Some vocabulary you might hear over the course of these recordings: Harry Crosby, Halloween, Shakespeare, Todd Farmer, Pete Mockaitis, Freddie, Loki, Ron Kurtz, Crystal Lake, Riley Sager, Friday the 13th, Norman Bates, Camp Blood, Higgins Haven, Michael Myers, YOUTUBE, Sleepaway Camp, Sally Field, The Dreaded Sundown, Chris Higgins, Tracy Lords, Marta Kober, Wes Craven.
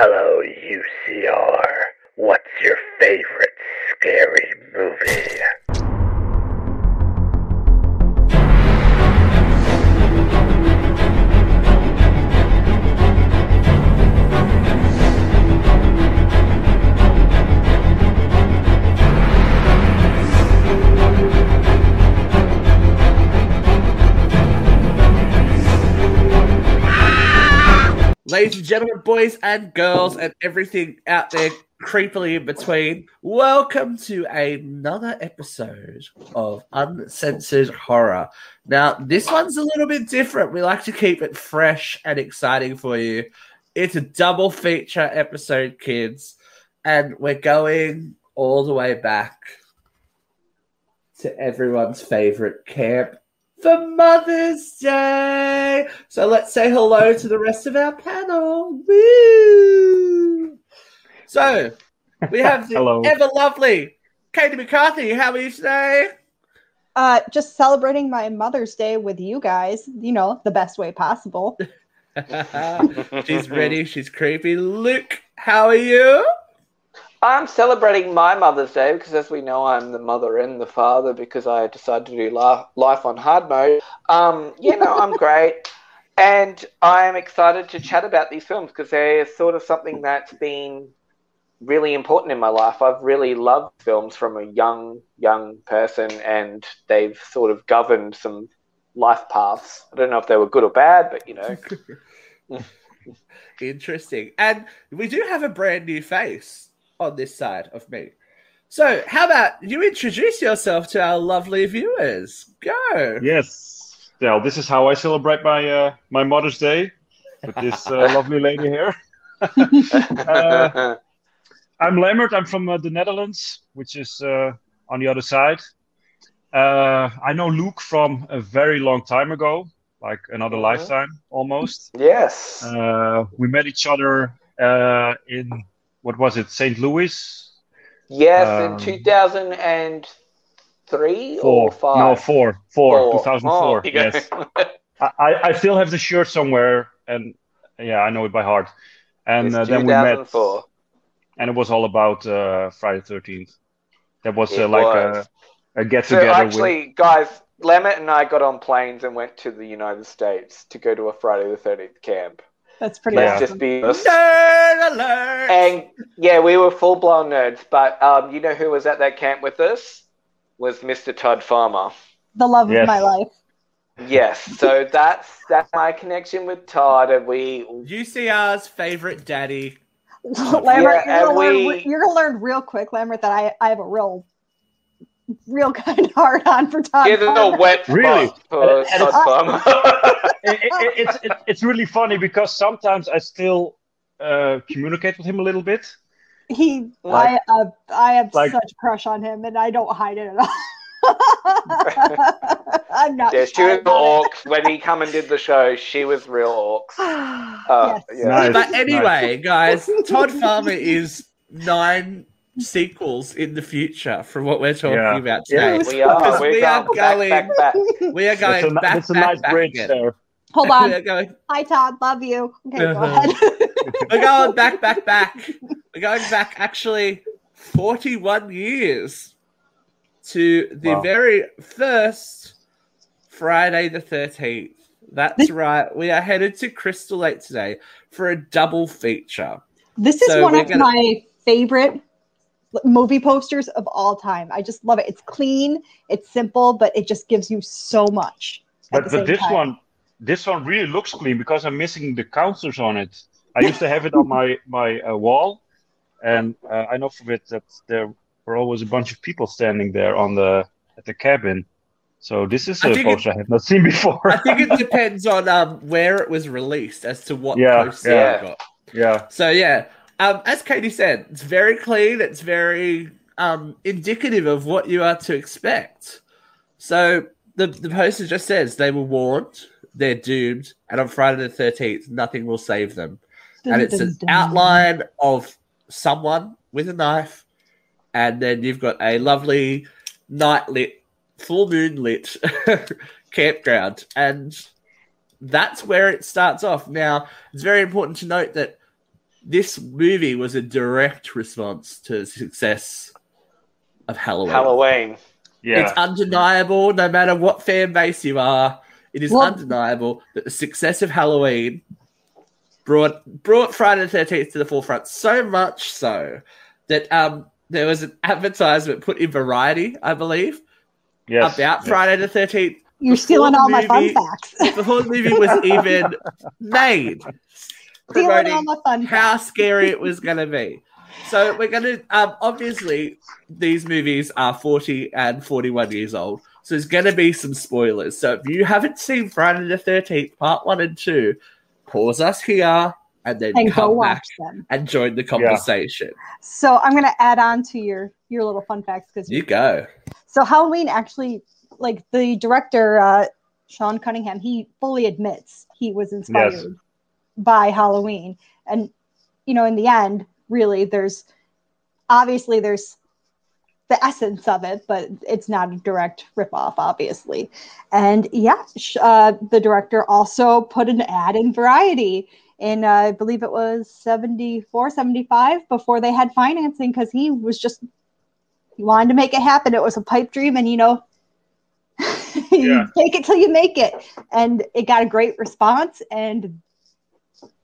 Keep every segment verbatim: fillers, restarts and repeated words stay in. Hello, U C R. What's your favorite scary movie? Ladies and gentlemen, boys and girls, and everything out there creepily in between, welcome to another episode of Uncensored Horror. Now, this one's a little bit different. We like to keep it fresh and exciting for you. It's a double feature episode, kids, and we're going all the way back to everyone's favorite camp for Mother's Day. So let's say hello to the rest of our panel. Woo! So, we have the ever-lovely Katie McCarthy. How are you today? Uh, just celebrating my Mother's Day with you guys, you know, the best way possible. She's ready. She's creepy. Luke, how are you? I'm celebrating my Mother's Day because, as we know, I'm the mother and the father because I decided to do la- life on hard mode. Um, you know, I'm great. And I'm excited to chat about these films because they're sort of something that's been really important in my life. I've really loved films from a young, young person, and they've sort of governed some life paths. I don't know if they were good or bad, but, you know. Interesting. And we do have a brand new face on this side of me. So how about you introduce yourself to our lovely viewers? Go. Yes. Well, this is how I celebrate my, uh, my Mother's Day with this uh, lovely lady here. uh, I'm Lammert. I'm from uh, the Netherlands, which is uh, on the other side. Uh, I know Luke from a very long time ago, like another mm-hmm. lifetime almost. Yes. Uh, we met each other uh, in, what was it, Saint Louis? Yes, um, in two thousand three four. Or five? No, four. Four, four. two thousand four, oh, yes. I, I still have the shirt somewhere, and yeah, I know it by heart. And uh, then we met. And it was all about uh, Friday the thirteenth. That was uh, like was. A, a get-together. So actually, with... guys, Lammert and I got on planes and went to the United States to go to a Friday the thirteenth camp. That's pretty Let's awesome. Just be... Nerd alert! And, yeah, we were full-blown nerds. But um, you know who was at that camp with us? Was Mister Todd Farmer. The love yes. of my life. Yes, so that's, that's my connection with Todd. And we U C R's favourite daddy. Lammert, yeah, you're, gonna we... learn, you're gonna learn real quick, Lammert, that I, I have a real, real kind heart on for Todd. Yeah, there's no wet spot really. For and, Todd Farmer. it, it, it's it, it's really funny because sometimes I still uh, communicate with him a little bit. He, like, I, uh, I have like, such a crush on him, and I don't hide it at all. I'm not. Yeah, she was the orcs when he come and did the show. She was real orcs. Uh, yes. yeah. nice, but anyway, nice. Guys, Todd Farmer is nine sequels in the future from what we're talking yeah. about today. Yeah, we are. We are going. Back, back, back. We are going it's a, back. It's a nice back, bridge back there. Hold on. Going, hi, Todd. Love you. Okay, uh-huh. go ahead. We're going back, back, back. We're going back. Actually, forty-one years. To the wow. very first Friday the thirteenth. That's this, right. We are headed to Crystal Lake today for a double feature. This so is one of gonna... my favorite movie posters of all time. I just love it. It's clean, it's simple, but it just gives you so much. But, but this time. one, this one really looks clean because I'm missing the counters on it. I used to have it on my my uh, wall, and uh, I know from it that there. Were always a bunch of people standing there on the at the cabin, so this is a I poster it, I have not seen before. I think it depends on um where it was released as to what yeah, poster yeah, you got. Yeah. So yeah, um, as Katie said, it's very clean. It's very um indicative of what you are to expect. So the the poster just says they were warned, they're doomed, and on Friday the thirteenth, nothing will save them. Dun, and it's dun, an dun. outline of someone with a knife. And then you've got a lovely night lit, full moon lit campground. And that's where it starts off. Now, it's very important to note that this movie was a direct response to the success of Halloween. Halloween. Yeah. It's undeniable, no matter what fan base you are, it is what? undeniable that the success of Halloween brought brought Friday the thirteenth to the forefront, so much so that um, there was an advertisement put in Variety, I believe, yes. about yes. Friday the thirteenth. You're stealing all movie, my fun facts. Before the movie was even made. Promoting all my fun facts. How scary it was going to be. So we're going to, um, obviously, these movies are forty and forty-one years old. So there's going to be some spoilers. So if you haven't seen Friday the thirteenth, part one and two, pause us here and then and come go watch back them. And join the conversation. Yeah. So I'm going to add on to your, your little fun facts. Cause you go. So Halloween actually... Like the director, uh, Sean Cunningham, he fully admits he was inspired yes. by Halloween. And, you know, in the end, really, there's obviously there's the essence of it, but it's not a direct ripoff, obviously. And yeah, uh, the director also put an ad in Variety in, uh, I believe it was seventy-four, seventy-five before they had financing because he was just, he wanted to make it happen. It was a pipe dream and, you know, yeah. take it till you make it, and it got a great response, and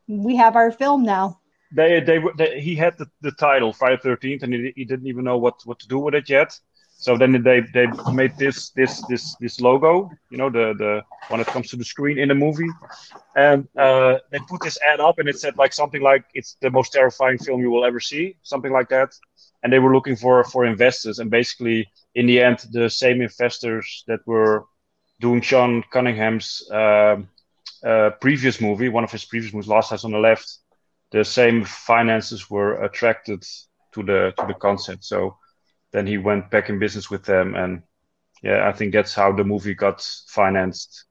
we have our film now. They, they, they he had the, the title Friday the thirteenth, and he, he didn't even know what, what to do with it yet. So then they they made this this this this logo, you know, the the one that comes to the screen in the movie, and uh, they put this ad up, and it said like something like it's the most terrifying film you will ever see, something like that. And they were looking for, for investors, and basically in the end, the same investors that were doing Sean Cunningham's uh, uh, previous movie, one of his previous movies, Last House on the Left, the same finances were attracted to the to the concept. So then he went back in business with them, and yeah, I think that's how the movie got financed.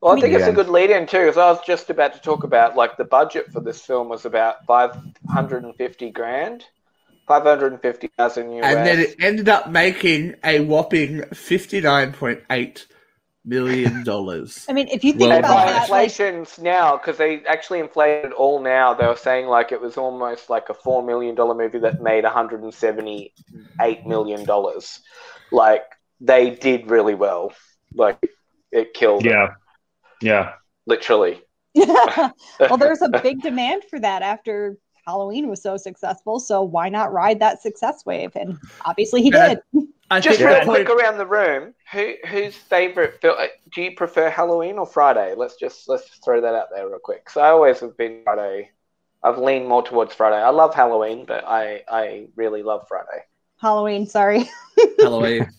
Well, I think it's a good lead-in too, because I was just about to talk about like the budget for this film was about five hundred and fifty grand. five hundred fifty thousand U S. And then it ended up making a whopping fifty-nine point eight million dollars. I mean, if you think well, about that. Inflation's like... now, because they actually inflated all now. They were saying like it was almost like a four million dollars movie that made one hundred seventy-eight million dollars. Like, they did really well. Like, it killed yeah. them. Yeah. Literally. Yeah. Well, there's a big demand for that after... Halloween was so successful, so why not ride that success wave? And obviously he did. Uh, I Just real quick point... around the room, who whose favorite film? Do you prefer Halloween or Friday? Let's just let's just throw that out there real quick. So I always have been Friday. I've leaned more towards Friday. I love Halloween, but I, I really love Friday. Halloween, sorry. Halloween.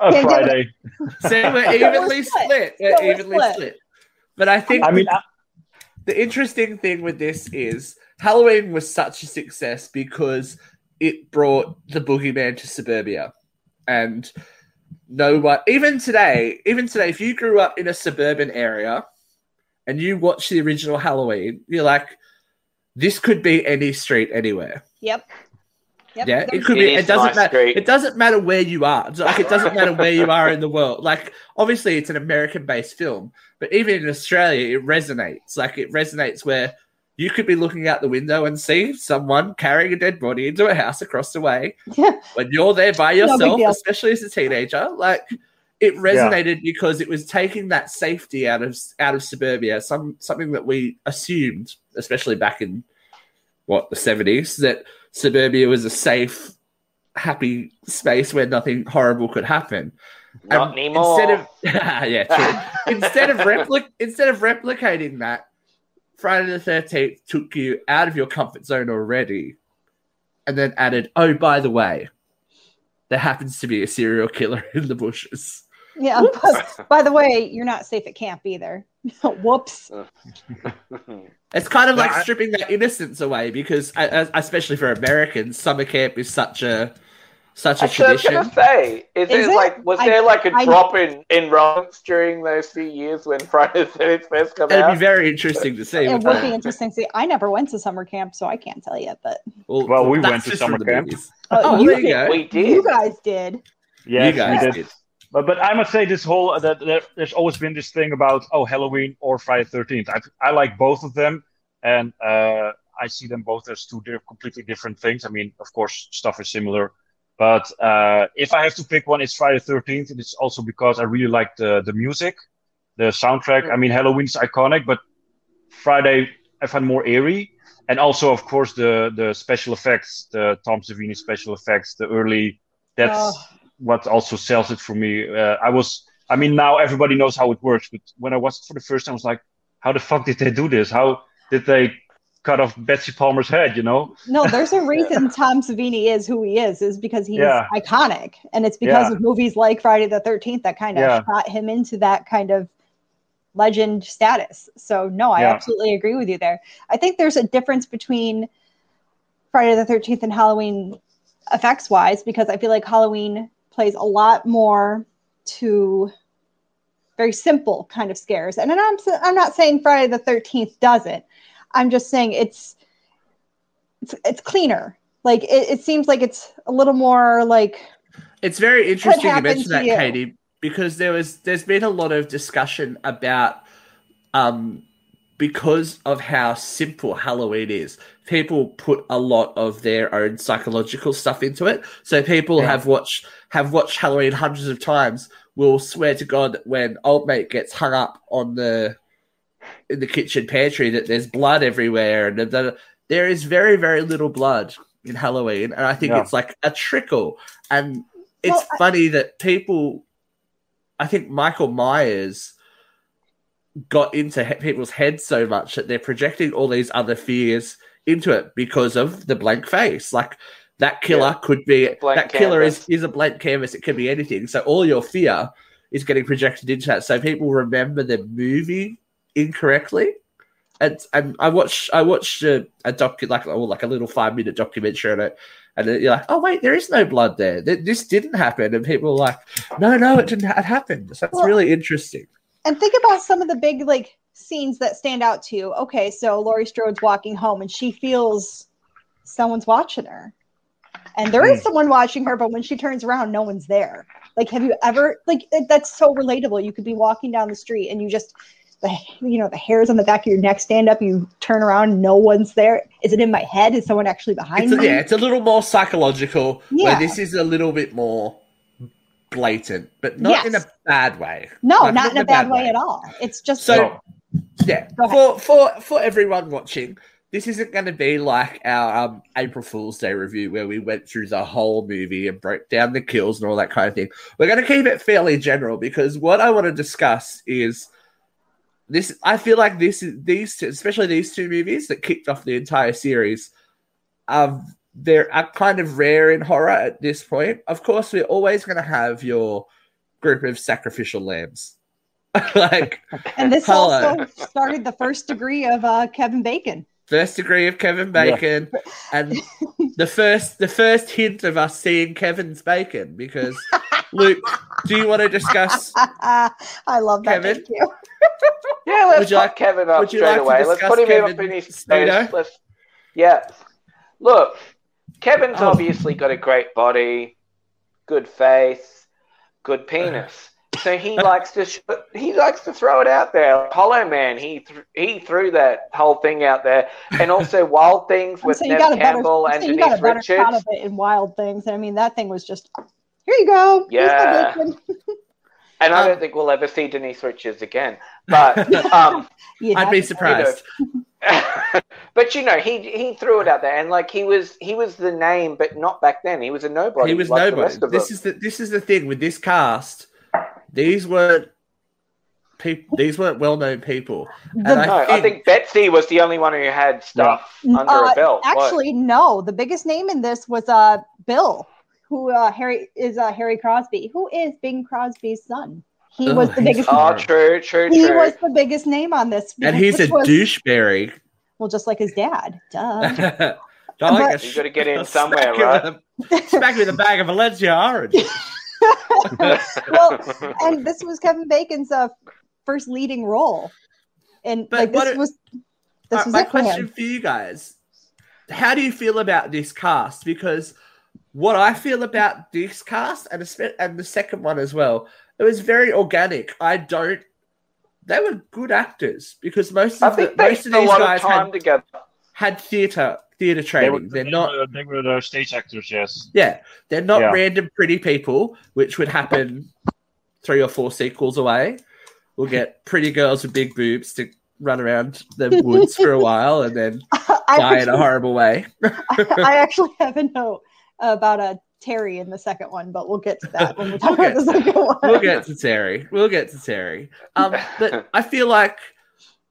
Oh, Friday. See, we're evenly so we're split. split. We're so evenly split. split. But I think I mean, I... the interesting thing with this is Halloween was such a success because it brought the boogeyman to suburbia. And no one, even today, even today, if you grew up in a suburban area and you watch the original Halloween, you're like, this could be any street anywhere. Yep. Yep. Yeah, it could be. It doesn't matter. It doesn't matter where you are. Like, it doesn't matter where you are in the world. Like, obviously, it's an American-based film, but even in Australia, it resonates. Like, it resonates where you could be looking out the window and see someone carrying a dead body into a house across the way. Yeah. When you're there by yourself, no especially as a teenager, like it resonated yeah. because it was taking that safety out of out of suburbia, some something that we assumed, especially back in what the seventies, that suburbia was a safe, happy space where nothing horrible could happen. Not um, anymore. Instead of yeah, true. instead of repli- instead of replicating that. Friday the thirteenth took you out of your comfort zone already and then added, oh, by the way, there happens to be a serial killer in the bushes. Yeah, plus, by the way, you're not safe at camp either. Whoops. It's kind of like stripping that innocence away because, especially for Americans, summer camp is such a such a I tradition. I was going to say, is, is it, like, was I, there like a I, drop I, in enrollments during those few years when Friday the thirteenth first came out? It'd be very interesting to see. It would that. be interesting to see. I never went to summer camp, so I can't tell you. But Well, well we went to summer camp. Oh, oh you there you go. We did. You guys did. Yeah, you guys did. did. But, but I must say this whole, uh, that, that there's always been this thing about, oh, Halloween or Friday the thirteenth. I, I like both of them. And uh, I see them both as two completely different things. I mean, of course, stuff is similar. But uh, if I have to pick one, it's Friday the thirteenth. And it's also because I really like the, the music, the soundtrack. Mm-hmm. I mean, Halloween's iconic, but Friday I find more eerie. And also, of course, the, the special effects, the Tom Savini special effects, the early, that's oh. what also sells it for me. Uh, I was, I mean, now everybody knows how it works. But when I watched it for the first time, I was like, how the fuck did they do this? How did they cut off Betsy Palmer's head, you know? No, there's a reason Tom Savini is who he is, is because he's yeah. iconic. And it's because yeah. of movies like Friday the thirteenth that kind of yeah. shot him into that kind of legend status. So no, I yeah. absolutely agree with you there. I think there's a difference between Friday the thirteenth and Halloween effects-wise, because I feel like Halloween plays a lot more to very simple kind of scares. And I'm, I'm not saying Friday the thirteenth doesn't. I'm just saying it's it's, it's cleaner. Like it, it seems like it's a little more like. It's very interesting you mention that, you. Katie, because there was there's been a lot of discussion about um because of how simple Halloween is. People put a lot of their own psychological stuff into it. So people yeah. have watched have watched Halloween hundreds of times. Will swear to God when old mate gets hung up on the. In the kitchen pantry that there's blood everywhere, and that there is very, very little blood in Halloween, and I think yeah. it's like a trickle. And it's well, funny I, that people, I think Michael Myers got into he- people's heads so much that they're projecting all these other fears into it because of the blank face. Like that killer yeah. could be blank that canvas. Killer is, is a blank canvas. It can be anything. So all your fear is getting projected into that. So people remember the movie incorrectly, and, and I watched I watched a, a doc like oh, like a little five minute documentary on it, and then you're like, oh wait, there is no blood there. This didn't happen, and people are like, no, no, it didn't. It happened. So that's well, really interesting. And think about some of the big like scenes that stand out to you. Okay, so Laurie Strode's walking home, and she feels someone's watching her, and there is someone watching her, but when she turns around, no one's there. Like, have you ever like that's so relatable? You could be walking down the street, and you just The, you know, the hairs on the back of your neck stand up, you turn around, no one's there. Is it in my head? Is someone actually behind it's a, me? Yeah, it's a little more psychological, yeah. where this is a little bit more blatant, but not yes. in a bad way. No, like, not in a bad, bad way, way at all. It's just... So, no. yeah, for, for, for everyone watching, this isn't going to be like our um, April Fool's Day review where we went through the whole movie and broke down the kills and all that kind of thing. We're going to keep it fairly general because what I want to discuss is... This I feel like this is these two, especially these two movies that kicked off the entire series. Um, they're are kind of rare in horror at this point. Of course, we're always going to have your group of sacrificial lambs. like, and this hello. also started the first degree of uh, Kevin Bacon. First degree of Kevin Bacon, yeah. and the first the first hint of us seeing Kevin's bacon because. Luke, do you want to discuss? I love that. Kevin? Thank you. yeah, let's put like, Kevin up straight like away. Let's put him Kevin up in his space. Let's, yeah. Look, Kevin's oh. obviously got a great body, good face, good penis. So he likes to sh- he likes to throw it out there. Hollow Man, he th- he threw that whole thing out there, and also Wild Things with so Nev Campbell and so Denise Richards. You got a better shot of it in Wild Things. I mean, that thing was just. Here you go. Yeah. and I um, don't think we'll ever see Denise Richards again. But um, I'd be surprised. You know. but you know, he he threw it out there, and like he was he was the name, but not back then. He was a nobody. He was like nobody. This is the this is the thing with this cast. These weren't people. These weren't well-known people. And the, I, no, think, I think Betsy was the only one who had stuff uh, under her belt. Actually, what? no. The biggest name in this was uh Bill. Who uh, Harry is uh, Harry Crosby? Who is Bing Crosby's son? He oh, was the biggest. Oh, true, true, he true. was the biggest name on this, and he's a was, doucheberry. Well, just like his dad. Duh. like you got to get in somewhere, right? Smack with a bag of Valencia orange. well, and this was Kevin Bacon's uh, first leading role, and but like this it, was. This right, was my question for, for you guys: how do you feel about this cast? Because what I feel about this cast and and the second one as well, it was very organic. I don't. They were good actors because most of I the, think most of these guys had, had theatre theatre training. They were, they're not they were the stage actors, yes. Yeah, they're not yeah. random pretty people, which would happen three or four sequels away. We'll get pretty girls with big boobs to run around the woods for a while and then die actually, in a horrible way. I, I actually have a note about a Terry in the second one, but we'll get to that when we talk we'll about the second one. We'll get to Terry. We'll get to Terry. Um, but I feel like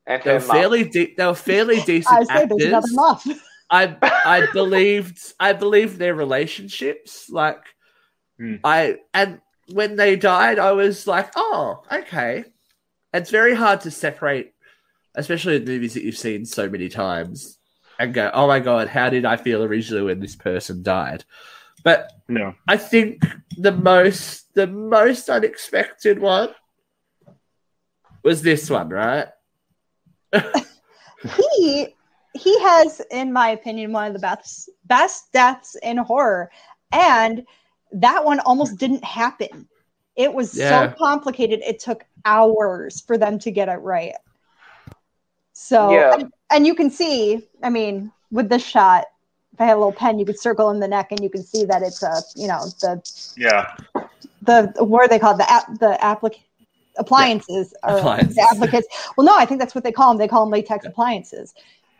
and they were fairly de- they were fairly decent I actors. I I believed I believed their relationships. Like hmm. I and when they died, I was like, oh, okay. It's very hard to separate, especially in movies that you've seen so many times, and go, oh my God, how did I feel originally when this person died? But no. I think the most the most unexpected one was this one, right? he he has, in my opinion, one of the best best deaths in horror, and that one almost didn't happen. It was yeah. so complicated. It took hours for them to get it right. So, yeah. and, and you can see, I mean, with this shot, if I had a little pen, you could circle in the neck and you can see that it's a, you know, the, yeah, the, what are they called? The app, the applic- appliances yeah. or appliances. The applicants. Well, no, I think that's what they call them. They call them latex yeah. appliances.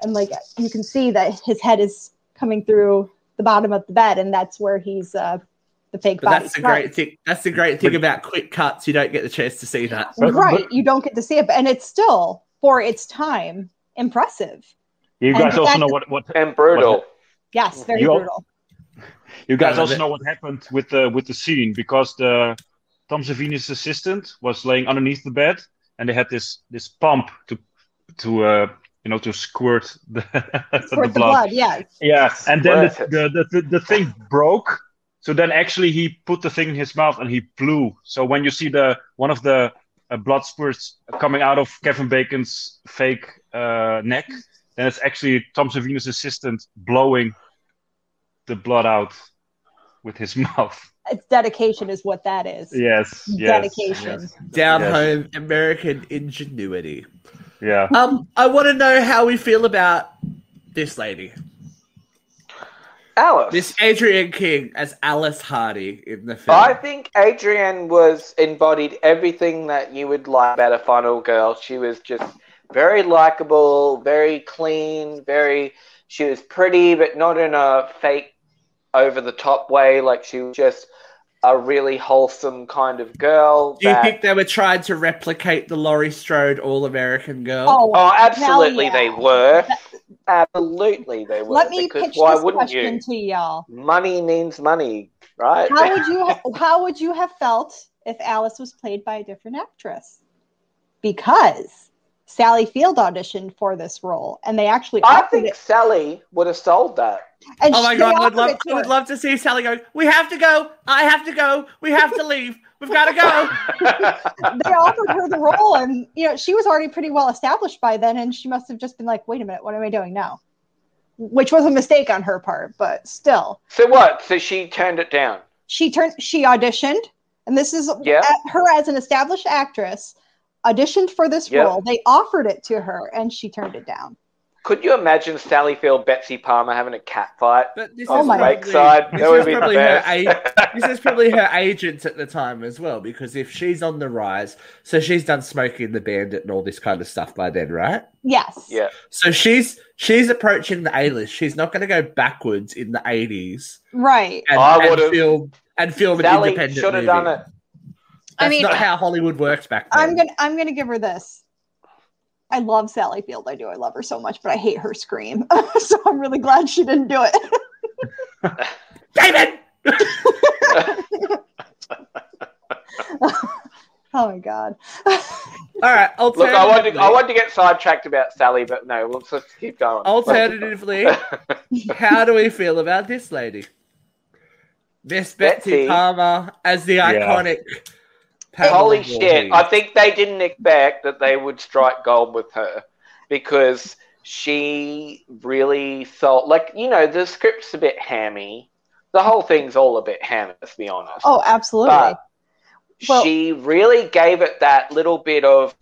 And like, you can see that his head is coming through the bottom of the bed, and that's where he's, uh, the fake but body. That's the right. great thing. That's the great thing about quick cuts. You don't get the chance to see that. Right. You don't get to see it, and it's still, for its time, impressive. You guys and also know what, what and brutal. What, yes, very you brutal. All, you guys also know what happened with the with the scene, because the Tom Savini's assistant was laying underneath the bed, and they had this this pump to to uh, you know to squirt the, squirt the blood. The blood. Yeah. Yeah, and then the the, the the thing broke. So then actually he put the thing in his mouth and he blew. So when you see the one of the Uh, blood spurts coming out of Kevin Bacon's fake uh, neck, then it's actually Tom Savini's assistant blowing the blood out with his mouth. It's dedication is what that is. Yes. Dedication. Yes. Down yes. home American ingenuity. Yeah. Um, I want to know how we feel about this lady. Alice. This Adrienne King as Alice Hardy in the film. I think Adrienne was embodied everything that you would like about a final girl. She was just very likable, very clean, very. She was pretty, but not in a fake, over-the-top way. Like, she was just a really wholesome kind of girl. Do you that... think they were trying to replicate the Laurie Strode All-American Girl? Oh, oh absolutely yeah. they were. Absolutely, they were. Let me because pitch why this question you? to y'all. Money means money, right? How would you ha- How would you have felt if Alice was played by a different actress? Because Sally Field auditioned for this role, and they actually. I think it. Sally would have sold that. And oh my God, I would love, I would love to see Sally go, we have to go, I have to go, we have to leave, we've got to go. They offered her the role, and you know, she was already pretty well established by then, and she must have just been like, wait a minute, what am I doing now? Which was a mistake on her part, but still. So what? So she turned it down? She turned. She auditioned, and this is yeah. her as an established actress, auditioned for this yep. role. They offered it to her, and she turned it down. Could you imagine Sally Field, Betsy Palmer having a cat fight but this on the lakeside? This, would be probably her a- this is probably her agent at the time as well, because if she's on the rise, so she's done Smokey and the Bandit and all this kind of stuff by then, right? Yes. Yeah. So she's she's approaching the A-list. She's not going to go backwards in the eighties, right? And, I would have film and film Sally an independent movie. Should have done it. That's I mean, not how Hollywood worked back then. I'm gonna I'm gonna give her this. I love Sally Field. I do. I love her so much, but I hate her scream. So I'm really glad she didn't do it. David! Oh, my God. All right. Look, I want, to, I want to get sidetracked about Sally, but no, let's just keep going. Alternatively, how do we feel about this lady? Miss Betsy, Betsy Palmer as the iconic... Yeah. Holy shit. I think they didn't expect that they would strike gold with her, because she really felt like, you know, the script's a bit hammy. The whole thing's all a bit hammy, let's be honest. Oh, absolutely. But well, she really gave it that little bit of,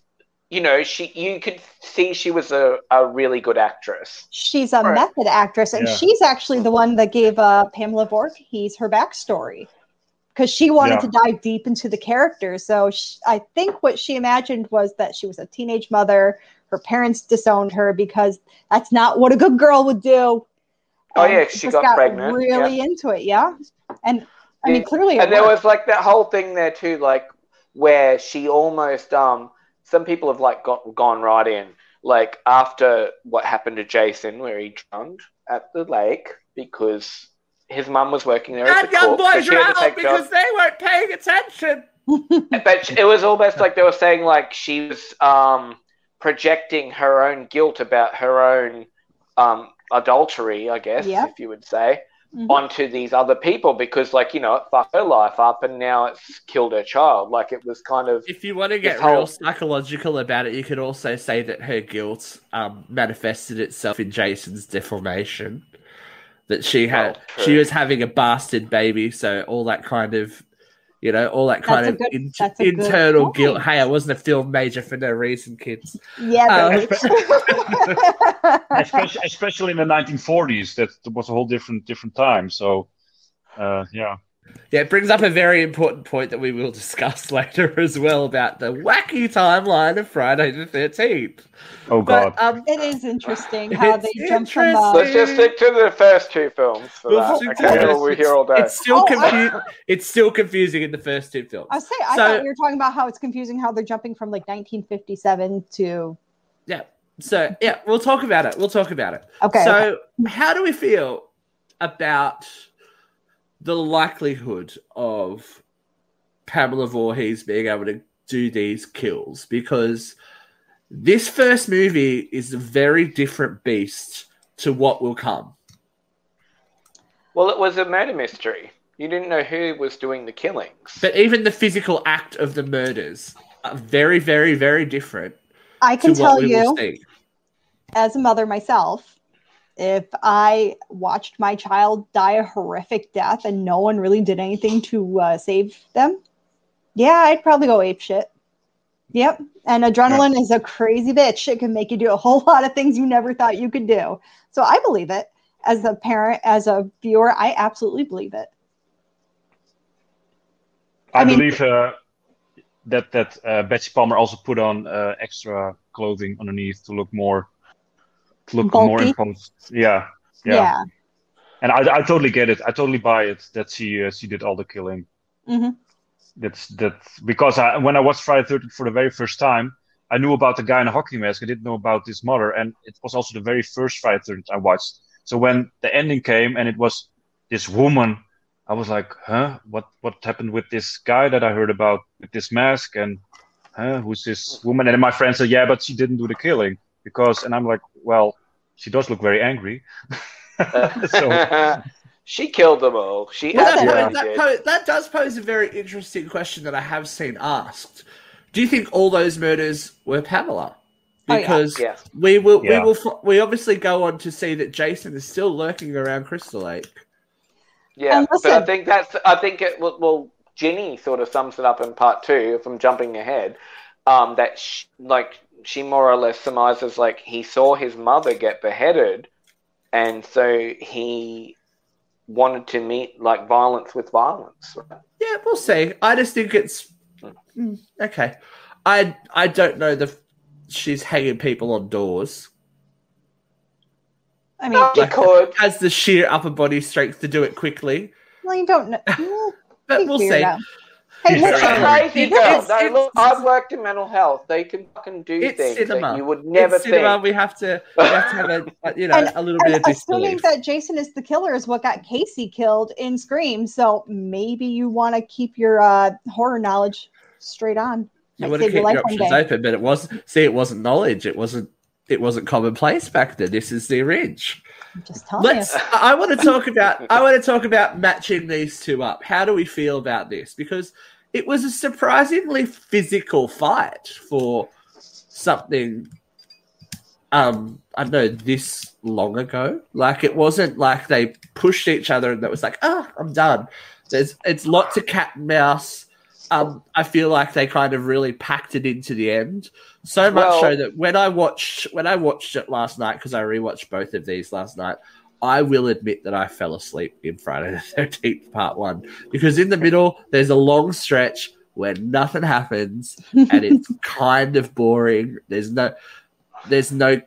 you know, she you could see she was a, a really good actress. She's a right. method actress, and yeah. she's actually the one that gave uh, Pamela Voorhees her backstory, because she wanted yeah. to dive deep into the character. So she, I think what she imagined was that she was a teenage mother. Her parents disowned her because that's not what a good girl would do. Oh, and yeah, she got, got pregnant. Really yeah. into it, yeah. And, I yeah. mean, clearly And there worked. was, like, that whole thing there, too, like, where she almost – um. Some people have, like, got, gone right in. Like, after what happened to Jason, where he drowned at the lake because his mum was working there as a cook. That young boy drowned because they weren't paying attention. But it was almost like they were saying, like, she was um, projecting her own guilt about her own um, adultery, I guess, yep. if you would say, mm-hmm. onto these other people because, like, you know, it fucked her life up and now it's killed her child. Like, it was kind of... If you want to get whole... real psychological about it, you could also say that her guilt um, manifested itself in Jason's deformation. That she had... Oh, she was having a bastard baby, so all that kind of, you know, all that kind that's of good, in, internal guilt. Hey, I wasn't a film major for no reason, kids. Yeah. Um, especially, especially in the nineteen forties, that was a whole different different time. So, uh, yeah. Yeah, it brings up a very important point that we will discuss later as well about the wacky timeline of Friday the thirteenth. Oh, God. But, um, it is interesting how they jump from... Uh... Let's just stick to the first two films for we'll that. Okay, we're we'll here all day. It's still, oh, confu- I... it's still confusing in the first two films. I was saying, I so, thought you were talking about how it's confusing how they're jumping from, like, nineteen fifty-seven to... Yeah, so, yeah, we'll talk about it. We'll talk about it. Okay. So, okay. How do we feel about... the likelihood of Pamela Voorhees being able to do these kills, because this first movie is a very different beast to what will come. Well, it was a murder mystery. You didn't know who was doing the killings. But even the physical act of the murders are very, very, very different. I can to tell what we you, will see. As a mother myself, if I watched my child die a horrific death and no one really did anything to uh, save them, yeah, I'd probably go apeshit. Yep. And adrenaline yeah. is a crazy bitch. It can make you do a whole lot of things you never thought you could do. So I believe it. As a parent, as a viewer, I absolutely believe it. I, I mean, believe uh, that, that uh, Betsy Palmer also put on uh, extra clothing underneath to look more look bulky. More imposed. Yeah, yeah, yeah. And I, I totally get it. I totally buy it that she uh, she did all the killing. Mm-hmm. That's that because I, when I watched Friday the thirteenth for the very first time, I knew about the guy in a hockey mask. I didn't know about this mother, and it was also the very first Friday the thirteenth I watched. So when the ending came and it was this woman, I was like, huh? What what happened with this guy that I heard about with this mask? And huh, who's this woman? And then my friend said, yeah, but she didn't do the killing. Because, and I'm like, well, she does look very angry. So. She killed them all. She well, that, yeah. that, pose, that does pose a very interesting question that I have seen asked. Do you think all those murders were Pamela? Because oh, yeah. Yeah. we will, yeah. we will, we obviously go on to see that Jason is still lurking around Crystal Lake. Yeah, but I think that's. I think it. Well, Ginny sort of sums it up in part two. If I'm jumping ahead, um, that she, like. She more or less surmises, like, he saw his mother get beheaded and so he wanted to meet, like, violence with violence. Right? Yeah, we'll see. I just think it's... Okay. I I don't know that she's hanging people on doors. I mean... Like, she could. Has the sheer upper body strength to do it quickly. Well, you don't know. Well, but we'll see. Enough. Hey, look, crazy girl. It's, no, look, I've worked in mental health. They can fucking do it's things cinema. That you would never it's think. Cinema, we have to, we have to have a, you know, and, a little bit of disbelief. Assuming that Jason is the killer is what got Casey killed in Scream. So maybe you want to keep your uh, horror knowledge straight on. You want to keep your, your options open, but it was see, it wasn't knowledge. It wasn't. It wasn't commonplace back then. This is the ridge. I'm just telling Let's, you. I want to talk about. I want to talk about matching these two up. How do we feel about this? Because it was a surprisingly physical fight for something, um, I don't know, this long ago. Like, it wasn't like they pushed each other and that was like, ah, oh, I'm done. There's It's lots of cat and mouse. Um, I feel like they kind of really packed it into the end. So much well, so that when I watched when I watched it last night, because I rewatched both of these last night, I will admit that I fell asleep in Friday the thirteenth Part one, because in the middle there's a long stretch where nothing happens and it's kind of boring. There's no there's no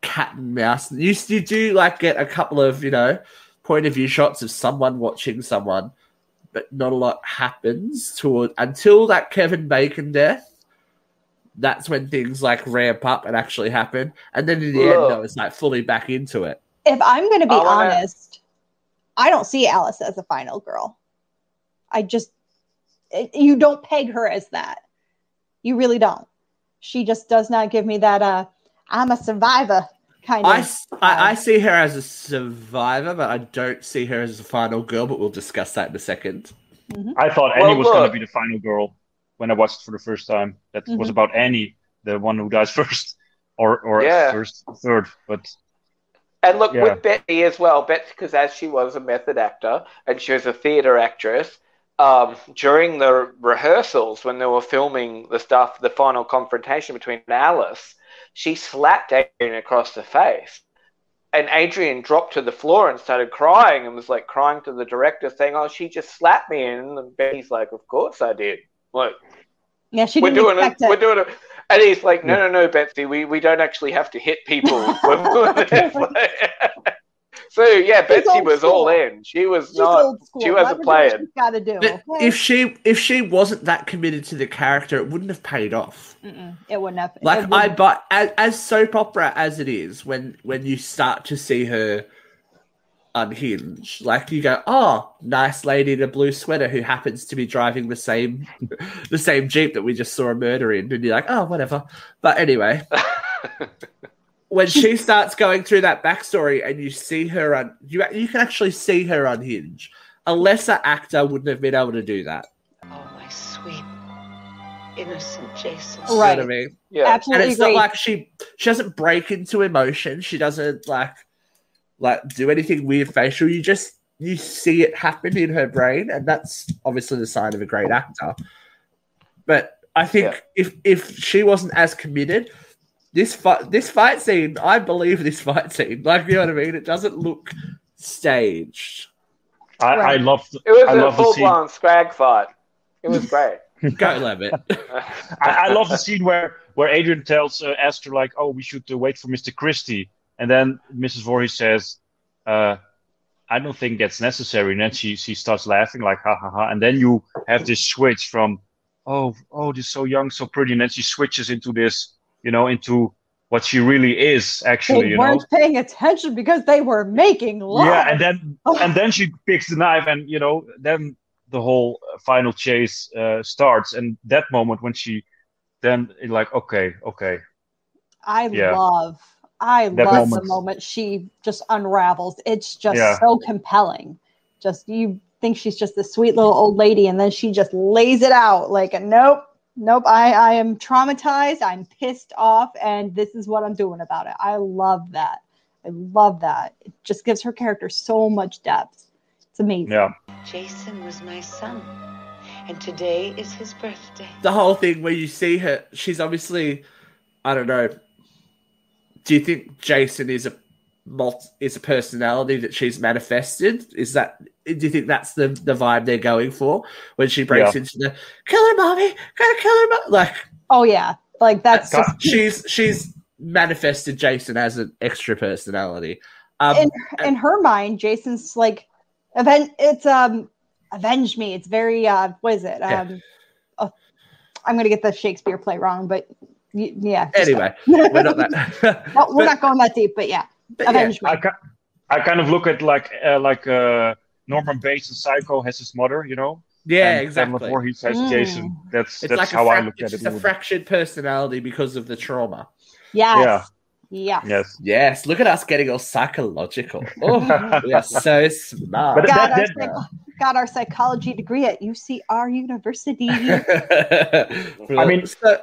cat and mouse. You, you do like get a couple of, you know, point of view shots of someone watching someone, but not a lot happens toward until that Kevin Bacon death. That's when things like ramp up and actually happen. And then in the Whoa. end, though, it's like fully back into it. If I'm going to be I wanna... honest, I don't see Alice as a final girl. I just, it, you don't peg her as that. You really don't. She just does not give me that, uh, I'm a survivor kind I, of. I, I see her as a survivor, but I don't see her as a final girl, but we'll discuss that in a second. Mm-hmm. I thought Annie well, was going to be the final girl. When I watched it for the first time, that mm-hmm. was about Annie, the one who dies first, or or yeah. first, third. But and look yeah. with Betsy as well, Betsy, because as she was a method actor and she was a theater actress, um, during the rehearsals when they were filming the stuff, the final confrontation between Alice, she slapped Adrienne across the face, and Adrienne dropped to the floor and started crying and was like crying to the director, saying, "Oh, she just slapped me," and Betty's like, "Of course I did." Like, yeah, she didn't we're doing it, it. We're doing it, and he's like, "No, no, no, Betsy, we, we don't actually have to hit people." So yeah, Betsy was school. all in. She was She's not. She wasn't playing. Okay. If she if she wasn't that committed to the character, it wouldn't have paid off. Mm-mm, it wouldn't have. Like wouldn't. I, but as, as soap opera as it is, when when you start to see her unhinged, like you go, oh, nice lady in a blue sweater who happens to be driving the same the same Jeep that we just saw a murder in, and you're like, oh, whatever. But anyway, when she starts going through that backstory and you see her un- you you can actually see her unhinged. A lesser actor wouldn't have been able to do that. Oh, my sweet innocent Jason. Right. You know what I mean? Yeah. Absolutely. And it's not like she she doesn't break into emotion. She doesn't like Like, do anything weird facial. You just, you see it happen in her brain, and that's obviously the sign of a great actor. But I think yeah. if if she wasn't as committed, this, fi- this fight scene, I believe this fight scene. Like, you know what I mean? It doesn't look staged. I, right. I loved it. It was a full-blown scrag fight. It was great. Go love it. I, I love the scene where, where Adrienne tells uh, Esther, like, oh, we should uh, wait for Mister Christie. And then Missus Voorhees says, uh, I don't think that's necessary. And then she, she starts laughing, like, ha, ha, ha. And then you have this switch from, oh, oh, she's so young, so pretty. And then she switches into this, you know, into what she really is, actually. They you weren't know? paying attention because they were making love. Yeah, and then oh. and then she picks the knife and, you know, then the whole final chase uh, starts. And that moment when she then, like, okay, okay. I yeah. love I that love moment. the moment she just unravels. It's just yeah. so compelling. Just you think she's just this sweet little old lady, and then she just lays it out like, nope, nope, I, I am traumatized. I'm pissed off, and this is what I'm doing about it. I love that. I love that. It just gives her character so much depth. It's amazing. Yeah. Jason was my son, and today is his birthday. The whole thing where you see her, she's obviously, I don't know, do you think Jason is a multi, is a personality that she's manifested? Is that do you think that's the, the vibe they're going for when she breaks yeah. into the kill her, mommy, gotta kill her, mommy. Like, oh yeah, like that's, that's just, she's she's manifested Jason as an extra personality. Um, in, and, in her mind, Jason's like, aven- it's um, avenge me. It's very uh, what is it? Um, yeah. oh, I'm gonna get the Shakespeare play wrong, but. Yeah. Anyway, we're not that. well, we're but, not going that deep, but yeah. But yeah I, ca- I kind of look at like uh, like uh, Norman Bates in Psycho has his mother, you know. Yeah, and, exactly. And before he says mm. Jason, that's it's that's like how fra- I look at it. It's a fractured personality because of the trauma. Yes. Yeah. Yes. Yes. Yes. Look at us getting all psychological. Oh, we are so smart. But God, that, that, that, uh, got our psychology degree at U C R University. I mean. So,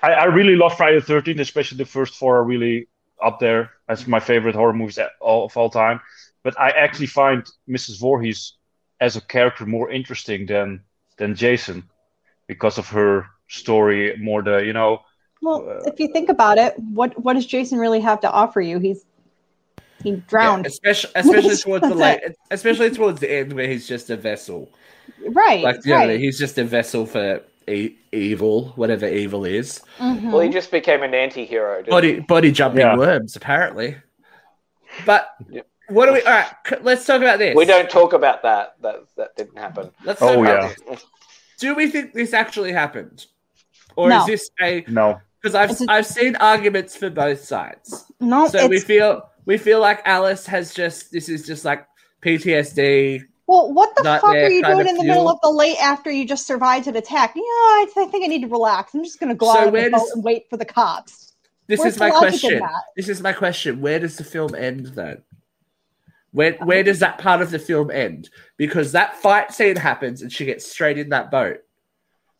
I, I really love Friday the thirteenth, especially the first four are really up there as my favorite horror movies of all time. But I actually find Missus Voorhees as a character more interesting than than Jason. because of her story, more the, you know. Well, uh, if you think about it, what what does Jason really have to offer you? He's he drowned, yeah, especially especially towards the late, especially towards the end where he's just a vessel, right? Like, you right. know, he's just a vessel for e- evil, whatever evil is. Mm-hmm. Well, he just became an anti-hero. Body he? body jumping yeah. worms, apparently. But yeah. what do we? All right, let's talk about this. We don't talk about that. That that didn't happen. Let's talk oh, about yeah. this. Do we think this actually happened, or no. is this a no? Because I've a, I've seen arguments for both sides. No, so we feel we feel like Alice has just this is just like P T S D. Well, what the fuck are you doing in the middle of the lake after you just survived an attack? Yeah, I, I think I need to relax. I'm just going to go out of the boat and wait for the cops. This is my question. This is my question. Where does the film end then? Where where does that part of the film end? Because that fight scene happens and she gets straight in that boat.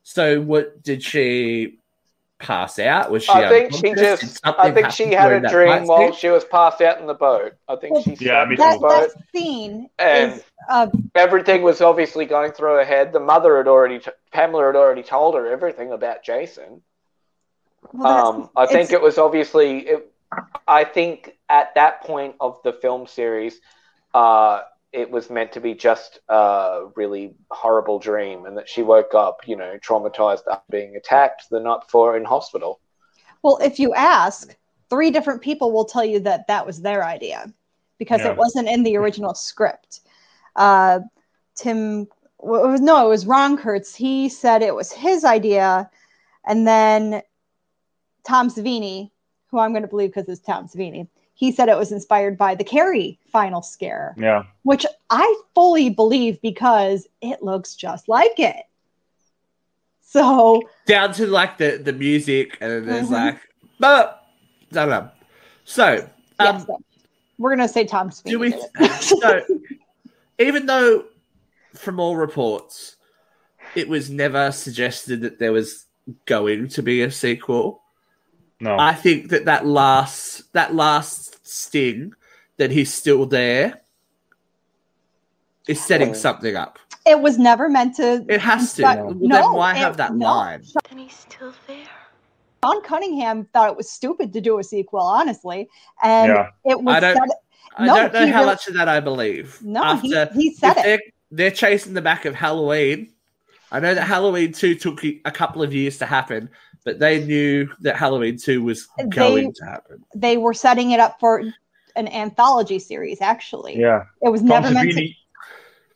So what did she? Pass out? Was she? I think she just. I think she had a dream while she was passed out in the boat. I think well, she. Yeah, in that, the boat. That scene and is, uh, everything was obviously going through her head. The mother had already, t- Pamela had already told her everything about Jason. Well, um, I think it was obviously. It, I think at that point of the film series, uh, it was meant to be just a really horrible dream, and that she woke up, you know, traumatized after being attacked the night before in hospital. Well, if you ask, three different people will tell you that that was their idea because yeah. it wasn't in the original script. Uh, Tim, well, no, it was Ron Kurtz. He said it was his idea, and then Tom Savini, who I'm going to believe because it's Tom Savini, he said it was inspired by the Carrie final scare. Yeah. Which I fully believe because it looks just like it. So down to like the, the music and there's mm-hmm. like but I don't know. So um yeah, so we're gonna say Tom Savini. Do we so even though from all reports it was never suggested that there was going to be a sequel. No. I think that that last that last sting that he's still there is setting something up. It was never meant to. It has to. But, well, no, then why it, have that no. line? And he's still there. John Cunningham thought it was stupid to do a sequel, honestly, and yeah. it was. I don't, set, I no, don't know how really, much of that I believe. No, After, he, he said it. They're, they're chasing the back of Halloween. I know that Halloween two took a couple of years to happen. But they knew that Halloween two was going they, to happen. They were setting it up for an anthology series, actually. Yeah. It was Tom never Savini, meant to...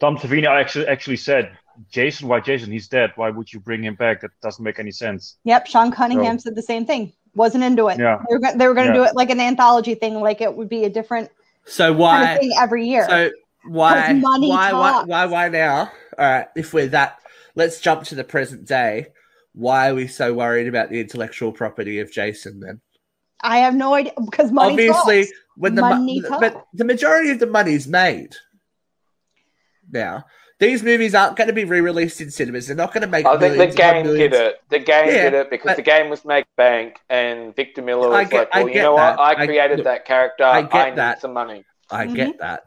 Tom Savini actually, actually said, Jason, why Jason? He's dead. Why would you bring him back? That doesn't make any sense. Yep, Sean Cunningham so, said the same thing. Wasn't into it. Yeah. They were, they were going to yeah. do it like an anthology thing, like it would be a different so why, kind of thing every year. So why why, why, why, why now? All right, if we're that... Let's jump to the present day. Why are we so worried about the intellectual property of Jason then? I have no idea because money obviously talks. When the money mo- but the majority of the money's made. Now these movies aren't going to be re-released in cinemas. They're not going to make. I think the game did it. The game yeah, did it because but, the game was make bank, and Victor Miller was get, like, "Well, you know that. what? I created I, look, that character. I, get I need that. some money. I mm-hmm. get that."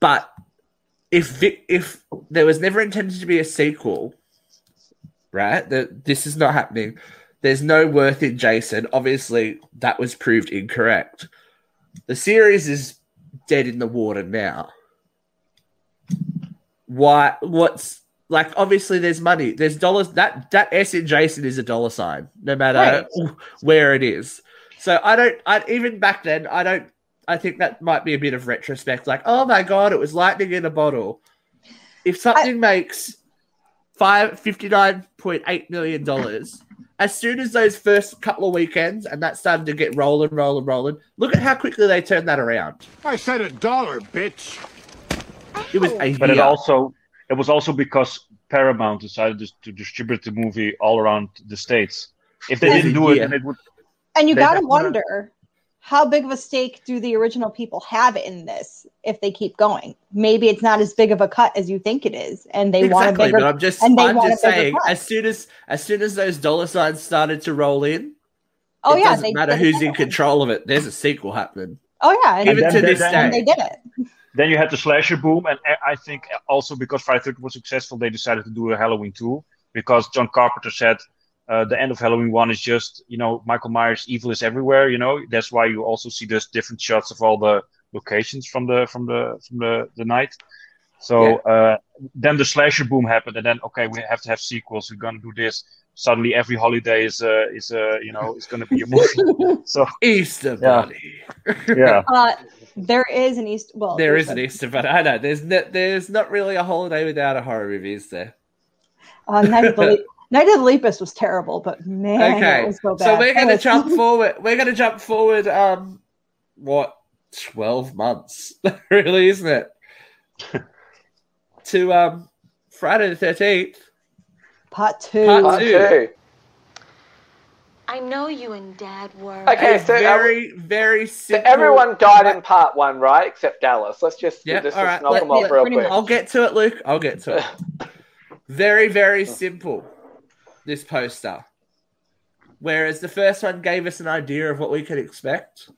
But if if there was never intended to be a sequel. Right? That this is not happening. There's no worth in Jason. Obviously, that was proved incorrect. The series is dead in the water now. Why? What's like? Obviously, there's money. There's dollars. That that S in Jason is a dollar sign, no matter right. where it is. So I don't. I even back then. I don't. I think that might be a bit of retrospect. Like, oh my god, it was lightning in a bottle. If something I- makes. fifty-nine point eight million dollars. As soon as those first couple of weekends and that started to get rolling, rolling, rolling, look at how quickly they turned that around. I said a dollar, bitch. It was a year. But it also it was also because Paramount decided to, to distribute the movie all around the States. If they didn't do it, then it would. And you gotta wonder how big of a stake do the original people have in this if they keep going? Maybe it's not as big of a cut as you think it is, and they exactly, want a bigger. But I'm just, and they I'm want just a bigger saying, cut. as soon as as soon as those dollar signs started to roll in, oh it yeah, doesn't they, matter they, who's they in control of it. There's a sequel happening. Oh yeah, and even then, to then, this then, day, they did it. Then you had the slasher boom, and I think also because Friday the thirteenth was successful, they decided to do a Halloween two. because John Carpenter said uh, the end of Halloween one is just, you know, Michael Myers' evil is everywhere, you know. That's why you also see those different shots of all the locations from the from the from the, the night. So yeah. uh, then the slasher boom happened, and then okay, we have to have sequels. We're gonna do this. Suddenly, every holiday is uh, is uh, you know is gonna be a movie. So Easter Bunny. Yeah. yeah. Uh, there is an Easter. Well, there is an Easter Bunny. I know. There's no, there's not really a holiday without a horror movie, is there? Uh, Night of the Le- Night of the Lepus was terrible, but man, okay. It was so bad. So we're gonna was- jump forward. We're gonna jump forward. Um, what? twelve months, really, isn't it? to um, Friday the thirteenth. Part two. Part two. two. I know you and Dad were. Okay, so very, um, very simple. So everyone died in part one, right? Except Dallas. Let's just, yep, just, all right. just knock Let, them off yeah, real quick. I'll get to it, Luke. I'll get to it. Very, very simple, this poster. Whereas the first one gave us an idea of what we could expect,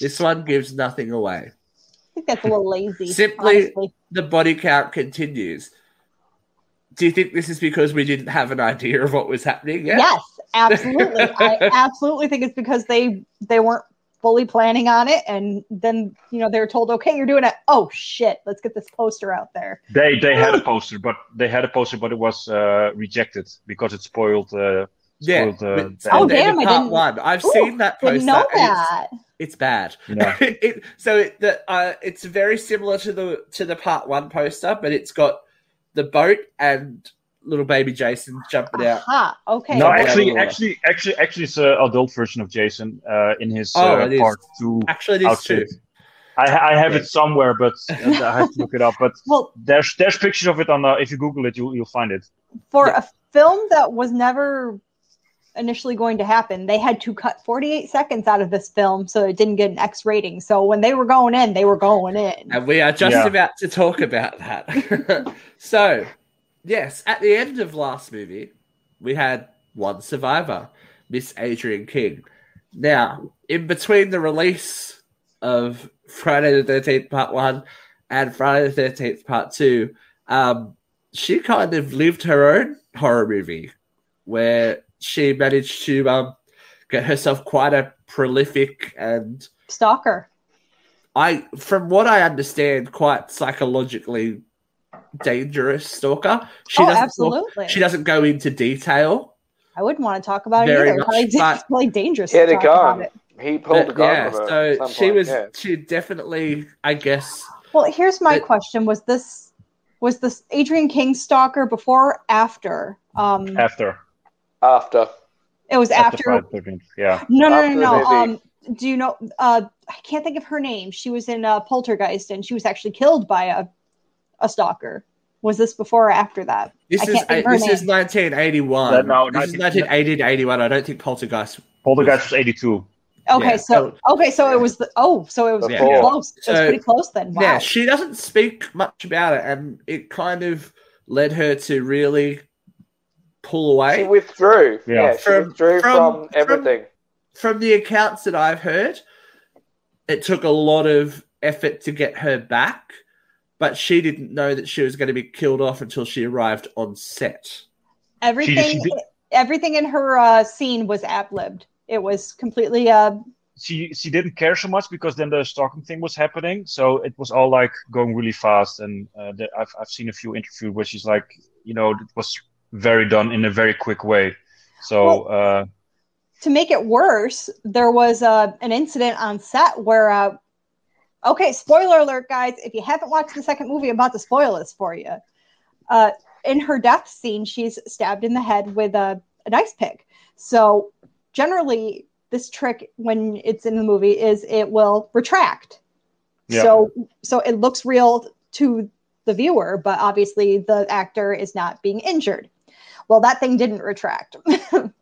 this one gives nothing away. I think that's a little lazy. Simply, honestly. The body count continues. Do you think this is because we didn't have an idea of what was happening yet? Yes, absolutely. I absolutely think it's because they they weren't fully planning on it, and then you know they were told, "Okay, you're doing it." Oh shit, let's get this poster out there. They they had a poster, but they had a poster, but it was uh, rejected because it spoiled. Uh, Yeah. The, the oh damn! I didn't. One. I've Ooh, seen that poster. Didn't know that. It's, it's bad. No. it, it, so it, the, uh, it's very similar to the to the part one poster, but it's got the boat and little baby Jason jumping Aha, out. Okay. No, actually, actually, actually, actually, it's an adult version of Jason uh, in his oh, uh, part two. Actually, it is outfit. Too. I, I have it somewhere, but I have to look it up. But well, there's there's pictures of it on. Uh, if you Google it, you you'll find it. For yeah. a film that was never initially going to happen, they had to cut forty-eight seconds out of this film so it didn't get an X rating. So when they were going in, they were going in. And we are just yeah. about to talk about that. So, yes, at the end of last movie, we had one survivor, Miss Adrienne King. Now, in between the release of Friday the thirteenth Part one and Friday the thirteenth Part two, um, she kind of lived her own horror movie where she managed to um, get herself quite a prolific and stalker. I, from what I understand, quite psychologically dangerous stalker. She oh, doesn't absolutely. Talk, she doesn't go into detail. I wouldn't want to talk about it either. Much, it's really dangerous. He had a gun. He pulled a gun. Yeah, so she was. Yeah. She definitely, I guess. Well, here's my it, question: Was this was this Adrienne King stalker before or after? Um, after. After. It was after. after five, yeah. No, no, after no, no. Um, do you know? Uh, I can't think of her name. She was in uh, Poltergeist, and she was actually killed by a a stalker. Was this before or after that? This I is can't think uh, this name. is nineteen eighty-one. Uh, no, this nineteen, is nineteen eighty to eighty-one. I don't think Poltergeist. Poltergeist was eighty-two. Okay, yeah. so okay, so it was. The, oh, so it was pretty yeah. close. So, so it's pretty close then. Wow. Yeah, she doesn't speak much about it, and it kind of led her to really pull away. She withdrew. Yeah, yeah she from, withdrew from, from everything. From, from the accounts that I've heard, it took a lot of effort to get her back, but she didn't know that she was going to be killed off until she arrived on set. Everything, she, she, everything in her uh, scene was ad-libbed. It was completely. Uh, she she didn't care so much because then the stalking thing was happening, so it was all like going really fast. And uh, the, I've I've seen a few interviews where she's like, you know, it was very done in a very quick way. So, well, uh, to make it worse, there was uh, an incident on set where, uh, okay, spoiler alert, guys, if you haven't watched the second movie, I'm about to spoil this for you. Uh, in her death scene, she's stabbed in the head with a, an ice pick. So, generally, this trick when it's in the movie is it will retract. Yeah. So, so it looks real to the viewer, but obviously the actor is not being injured. Well, that thing didn't retract.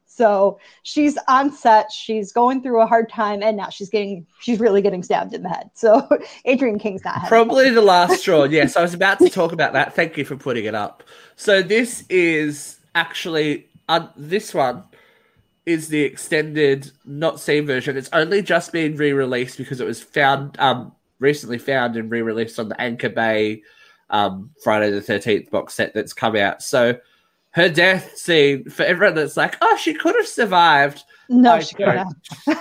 So she's on set. She's going through a hard time, and now she's getting she's really getting stabbed in the head. So Adrienne King's not happy. Probably the last straw. Yes, I was about to talk about that. Thank you for putting it up. So this is actually uh, this one is the extended, not seen version. It's only just been re-released because it was found um, recently found and re-released on the Anchor Bay um, Friday the thirteenth box set that's come out. So her death scene, for everyone that's like, oh, she could have survived. No, I she don't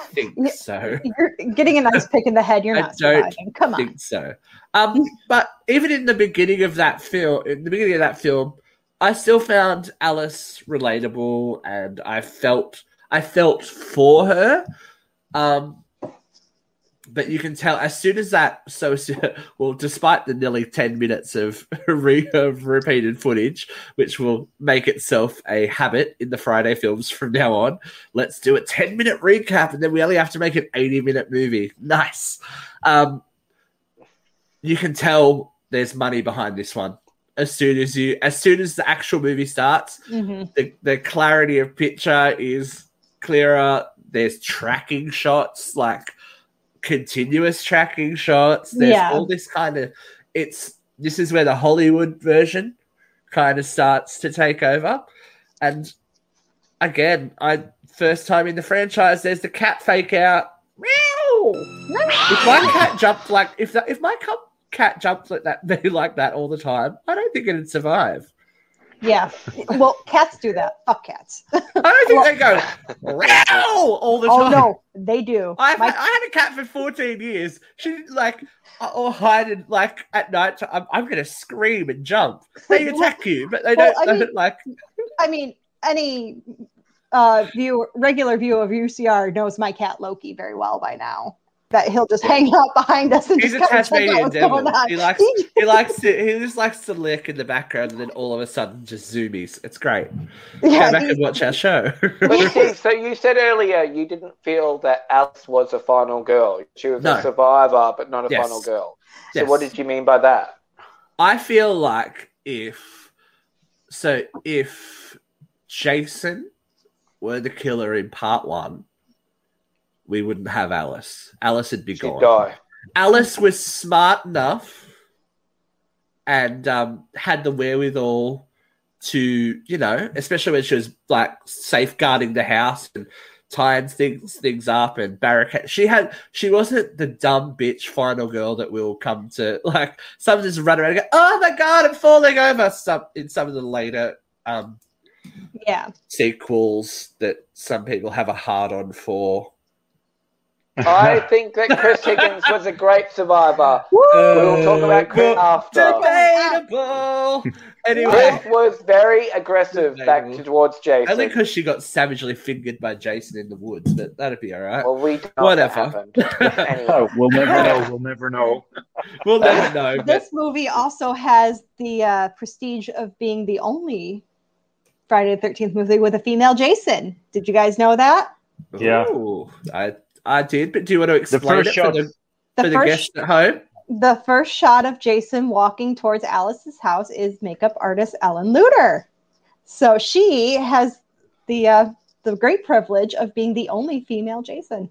think so. You're getting a nice pick in the head. You're not I don't surviving. Come on. Think so. Um, but even in the beginning of that film, in the beginning of that film, I still found Alice relatable, and I felt I felt for her. Um, but you can tell as soon as that soci- well, despite the nearly ten minutes of, re- of repeated footage, which will make itself a habit in the Friday films from now on. Let's do a ten minute recap, and then we only have to make an eighty minute movie. Nice. Um, you can tell there's money behind this one. As soon as you, as soon as the actual movie starts, mm-hmm. the, the clarity of picture is clearer. There's tracking shots, like continuous tracking shots. There's yeah. all this kind of it's. This is where the Hollywood version kind of starts to take over. And again, I first time in the franchise. There's the cat fake out. If my cat jumped like if that, if my cup. cat jumps at that they like that all the time, I don't think it'd survive. Yeah. Well, cats do that. Fuck cats. I don't think well, they go Row! all the oh, time. Oh no, they do. I've, My... I had a cat for fourteen years. She didn't like or hide and like at night. I'm, I'm going to scream and jump. They attack you, but they well, don't. I mean, don't like. I mean, any uh, view regular view of U C R knows my cat Loki very well by now. That he'll just hang out behind us and he's just a Tasmanian devil. He likes he likes to he just likes to lurk in the background and then all of a sudden just zoomies. It's great. Yeah, Go back and watch our show. Well, you see, so you said earlier you didn't feel that Alice was a final girl. She was no. a survivor, but not a yes. final girl. So yes. what did you mean by that? I feel like if so if Jason were the killer in part one, we wouldn't have Alice. Alice would be She'd gone. Die. Alice was smart enough and um, had the wherewithal to, you know, especially when she was like safeguarding the house and tying things things up and barricade. She had. She wasn't the dumb bitch final girl that will come to like. Some just run around and go, "Oh my god, I'm falling over." Some in some of the later. Um, yeah. Sequels that some people have a hard on for. I think that Chris Higgins was a great survivor. Woo! We'll talk about Chris after. Debatable. Anyway, Chris was very aggressive Debatable. back towards Jason. Only because she got savagely fingered by Jason in the woods, but that'd be all right. Well, we don't Whatever. That anyway. Oh, we'll never know. We'll never know. We'll never know. But... This movie also has the uh, prestige of being the only Friday the thirteenth movie with a female Jason. Did you guys know that? Yeah. Ooh, I. I did, but do you want to explain it for the, the, for the guests at home? The first shot of Jason walking towards Alice's house is makeup artist Ellen Luter. So she has the uh, the great privilege of being the only female Jason.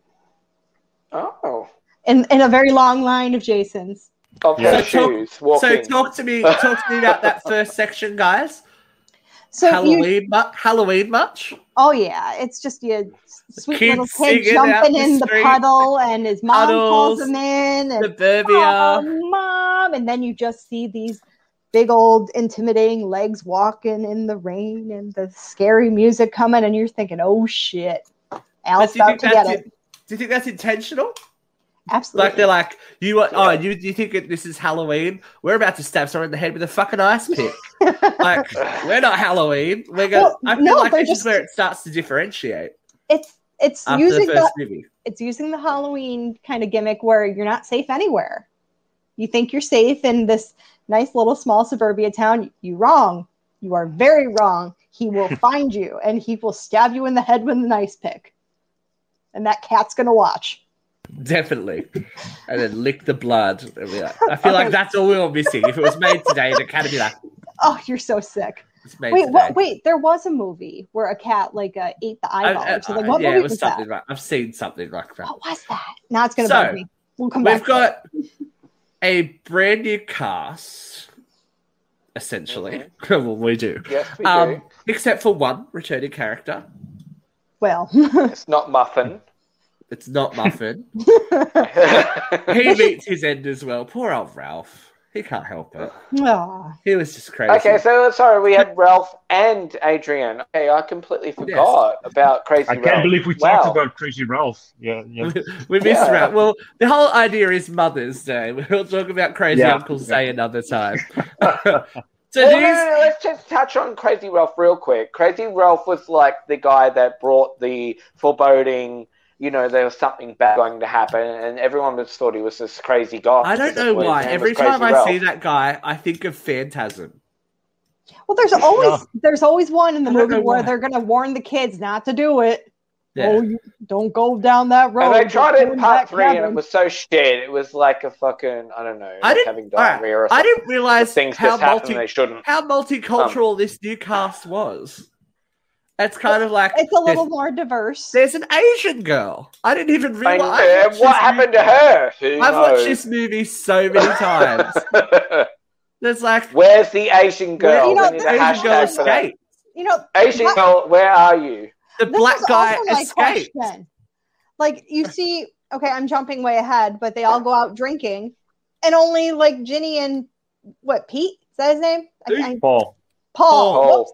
Oh. In, in a very long line of Jasons. Of yeah. so, talk, so talk to me talk to me about that first section, guys. So Halloween, you, mu- Halloween much? Oh, yeah. It's just your sweet little kid jumping the in the puddle and his mom Puddles, pulls him in. And, suburbia. Oh, mom. And then you just see these big old intimidating legs walking in the rain and the scary music coming and you're thinking, oh, shit. Al's about to get it. In, do you think that's intentional? Absolutely. Like they're like, you are, oh, you you think this is Halloween? We're about to stab someone in the head with a fucking ice pick. Like we're not Halloween. We're going. Well, I feel no, like this just, is where it starts to differentiate. It's it's using the, the movie. It's using the Halloween kind of gimmick where you're not safe anywhere. You think you're safe in this nice little small suburbia town. You're wrong. You are very wrong. He will find you and he will stab you in the head with an ice pick, and that cat's gonna watch. Definitely, and then lick the blood. I feel okay. like that's all we were missing. If it was made today, the cat would be like, "Oh, you're so sick." It's made wait, what, wait, there was a movie where a cat like uh, ate the eyeball. I, I, so, like, what yeah, movie it was, was something that? Like, I've seen something like that. What was that? Now it's gonna so, bug me. We'll come back. We've got a brand new cast, essentially. Mm-hmm. Well, we do. Yes, we um, do. Except for one returning character. Well, it's not Muffin. It's not Muffin. He meets his end as well. Poor old Ralph. He can't help it. Aww. He was just crazy. Okay, so sorry, we had Ralph and Adrienne. Okay, I completely forgot yes. about Crazy I Ralph. I can't believe we wow. talked about Crazy Ralph. Yeah, yeah. we missed yeah. Ralph. Well, the whole idea is Mother's Day. We'll talk about Crazy yeah. Uncle Say yeah. another time. So well, no, no, no, let's just touch on Crazy Ralph real quick. Crazy Ralph was like the guy that brought the foreboding, you know, there was something bad going to happen, and everyone just thought he was this crazy guy. I don't know why. Every time I Ralph. see that guy, I think of Phantasm. Well, there's always no. there's always one in the movie where why. they're going to warn the kids not to do it. Yeah. Oh, you don't go down that road. And I tried it in part three, cabin. and it was so shit. It was like a fucking, I don't know, I like having diarrhea or something. I didn't realize things how, multi, they shouldn't. how multicultural um, this new cast was. It's kind of like... It's a little more diverse. There's an Asian girl. I didn't even realize... I mean, what happened movie. to her? Who I've knows? watched this movie so many times. There's like... Where's the Asian girl? You know, we need a hashtag for that. You know, Asian girl, where are you? The this black guy escaped. Question. Like, you see... Okay, I'm jumping way ahead, but they all go out drinking. And only, like, Ginny and... What, Pete? Is that his name? I, I, Paul. Paul. Paul.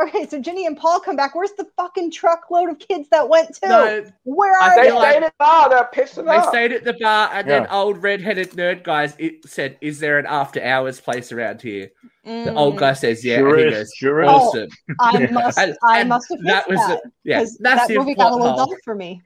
Okay, so Ginny and Paul come back. Where's the fucking truckload of kids that went to? No, Where are they? They stayed at the bar. They're pissing They up. stayed at the bar, and yeah. then old redheaded nerd guys it said, "Is there an after hours place around here?" Mm. The old guy says, "Yeah," sure and he goes, sure "Awesome." Oh, I must. and, I must have that. Was that. A, yeah, that movie got a little hole. Dull for me.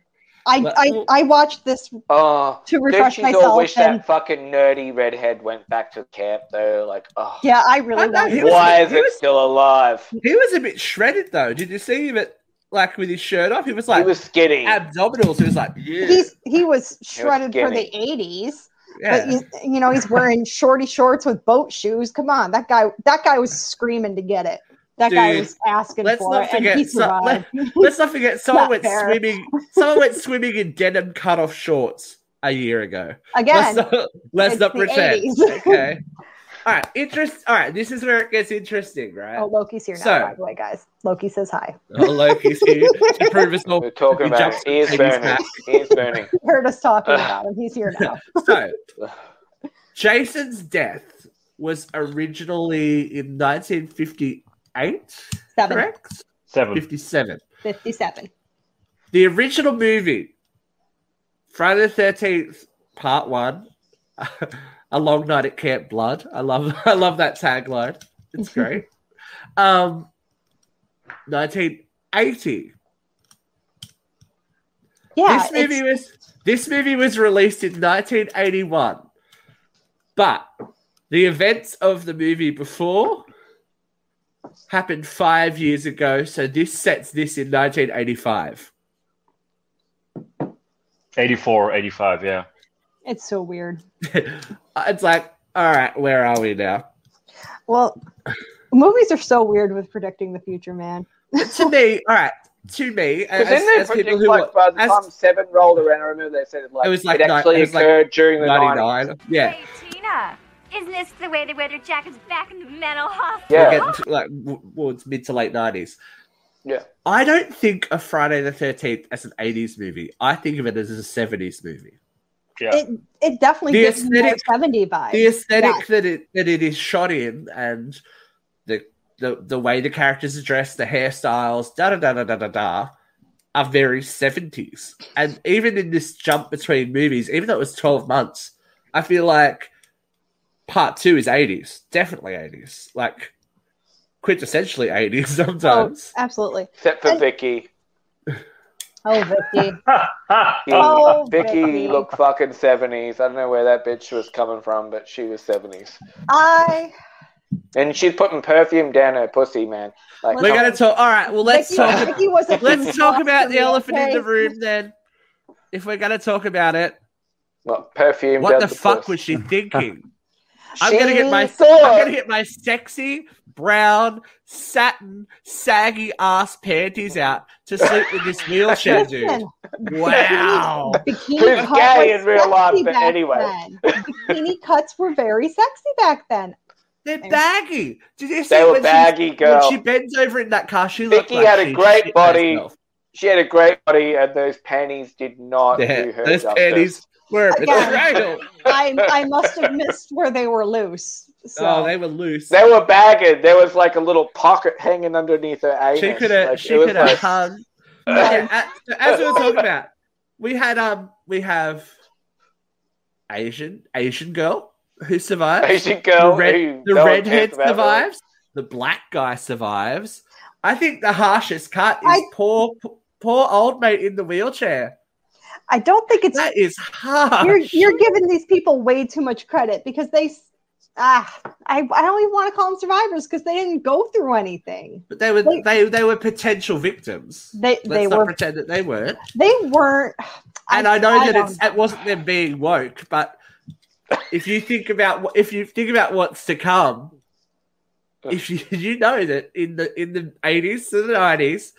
I, well, I, I watched this oh, to refresh myself. I wish and... that fucking nerdy redhead went back to camp, though. Like, oh. Yeah, I really like it. Why is it still alive? He was a bit shredded, though. Did you see him at, like, with his shirt off? He was like, he was skinny. Abdominals. He was like, yeah. He's, he was shredded he was for the eighties. Yeah. But, you, you know, he's wearing shorty shorts with boat shoes. Come on. That guy, that guy was screaming to get it. That Dude, guy was asking let's for not it, forget, and he survived. So, let, let's not forget, someone not went fair. swimming. Someone went swimming in denim cut-off shorts a year ago. Again, let's not, let's not pretend. eighties. Okay. All right. Interest. All right. This is where it gets interesting, right? Oh, Loki's here now, so, by the way, guys. Loki says hi. Oh, Loki's here to prove us all. We're talking he about. He is burning. He is burning. You heard us talking about him. He's here now. So, Jason's death was originally in nineteen fifty. Eight, seven. Correct? Seven. Fifty-seven. Fifty-seven. The original movie, Friday the thirteenth, Part One, A Long Night at Camp Blood. I love, I love that tagline. It's great. um, nineteen eighty. Yeah. This movie it's... was this movie was released in nineteen eighty-one, but the events of the movie before happened five years ago, so this sets this in nineteen eighty-five. eighty-four, eighty-five, yeah. It's so weird. It's like, all right, where are we now? Well, movies are so weird with predicting the future, man. To me, all right, to me. Because then they predict, like, by the as, time seven rolled around, I remember they said, like, it, was like it actually it was occurred like during the nineties. Yeah. Hey, Tina. Isn't this the way they wear their jackets back in the mental hospital? Yeah. Get to, like, well, it's mid to late nineties. Yeah. I don't think of Friday the thirteenth as an eighties movie. I think of it as a seventies movie. Yeah. It, it definitely the gives aesthetic, me more seventies vibe. The aesthetic yeah. that it that it is shot in, and the the, the way the characters are dressed, the hairstyles, da da da da da da da, are very seventies. And even in this jump between movies, even though it was twelve months, I feel like Part two is eighties, definitely eighties, like quintessentially eighties sometimes. Oh, absolutely. Except for and... Vicky. Oh, Vicky. oh, Vicky, Vicky looked fucking seventies. I don't know where that bitch was coming from, but she was seventies. I... And she's putting perfume down her pussy, man. Like, We're going to talk... All right, well, let's Vicky, talk... Vicky was a let's talk about the elephant okay. in the room, then. If we're going to talk about it... Well, perfume what the, the fuck puss. was she thinking? I'm gonna get my thought. I'm gonna get my sexy brown satin saggy ass panties out to sleep with this wheelchair dude. Wow, bikini, bikini who's gay in real life, but anyway, bikini cuts were very sexy back then. They're baggy. Did you see they were when baggy, she, girl. When she bends over in that car, she Vicky like had a great body. Herself. She had a great body, and those panties did not yeah, do her those justice. Panties Where Again, I I must have missed where they were loose. So. Oh, they were loose. They were bagging. There was like a little pocket hanging underneath her anus. She could have. Like, she could have like... hung. Okay, as, as we were talking about, we had um, we have Asian Asian girl who survives. Asian girl. The, red, the redhead survives. Her. The black guy survives. I think the harshest cut is I... poor poor old mate in the wheelchair. I don't think it's that is harsh. You're you're giving these people way too much credit because they, ah, I, I don't even want to call them survivors because they didn't go through anything. But they were they they, they were potential victims. They Let's they not were, pretend that they weren't. They weren't. And I, I know I that it's, it wasn't them being woke, but if you think about if you think about what's to come, if you you know that in the in the eighties to the nineties.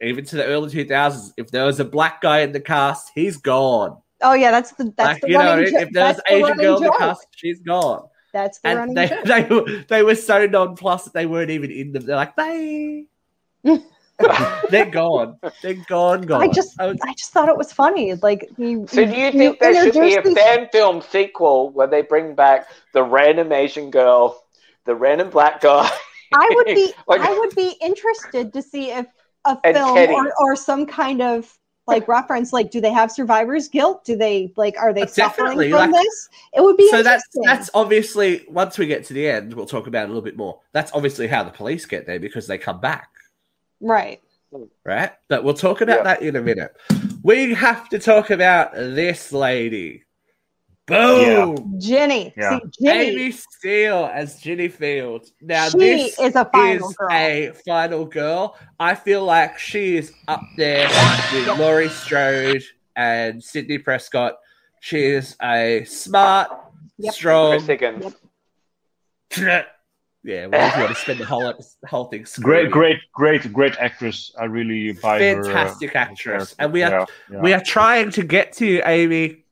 Even to the early two thousands, if there was a black guy in the cast, he's gone. Oh, yeah, that's the that's like, the you know, jo- if there was an Asian girl joke. in the cast, she's gone. That's the and running they, joke. They, they, were, they were so nonplussed that they weren't even in them. They're like, bye. They're gone. They're gone, gone. I just I, was, I just thought it was funny. Like, you, So do you, you think you there should be a these... fan film sequel where they bring back the random Asian girl, the random black guy? I would be like, I would be interested to see if a film or, or some kind of like reference, like do they have survivor's guilt? Do they like are they Definitely, suffering from like, this? It would be so that's that's obviously once we get to the end, we'll talk about it a little bit more. That's obviously how the police get there because they come back, right? Right, but we'll talk about yeah. that in a minute. We have to talk about this lady, boom, yeah. Jenny. Yeah. See, Jenny, Amy Steel as Jenny Field. Now she this is a final is girl. A final girl. I feel like she is up there with Laurie Strode and Sidney Prescott. She is a smart, yep. strong. Yep. Yeah, we're well, going to spend the whole whole thing. Screaming. Great, great, great, great actress. I really buy Fantastic her. Fantastic uh, actress, and we are yeah, yeah. we are trying to get to you, Amy.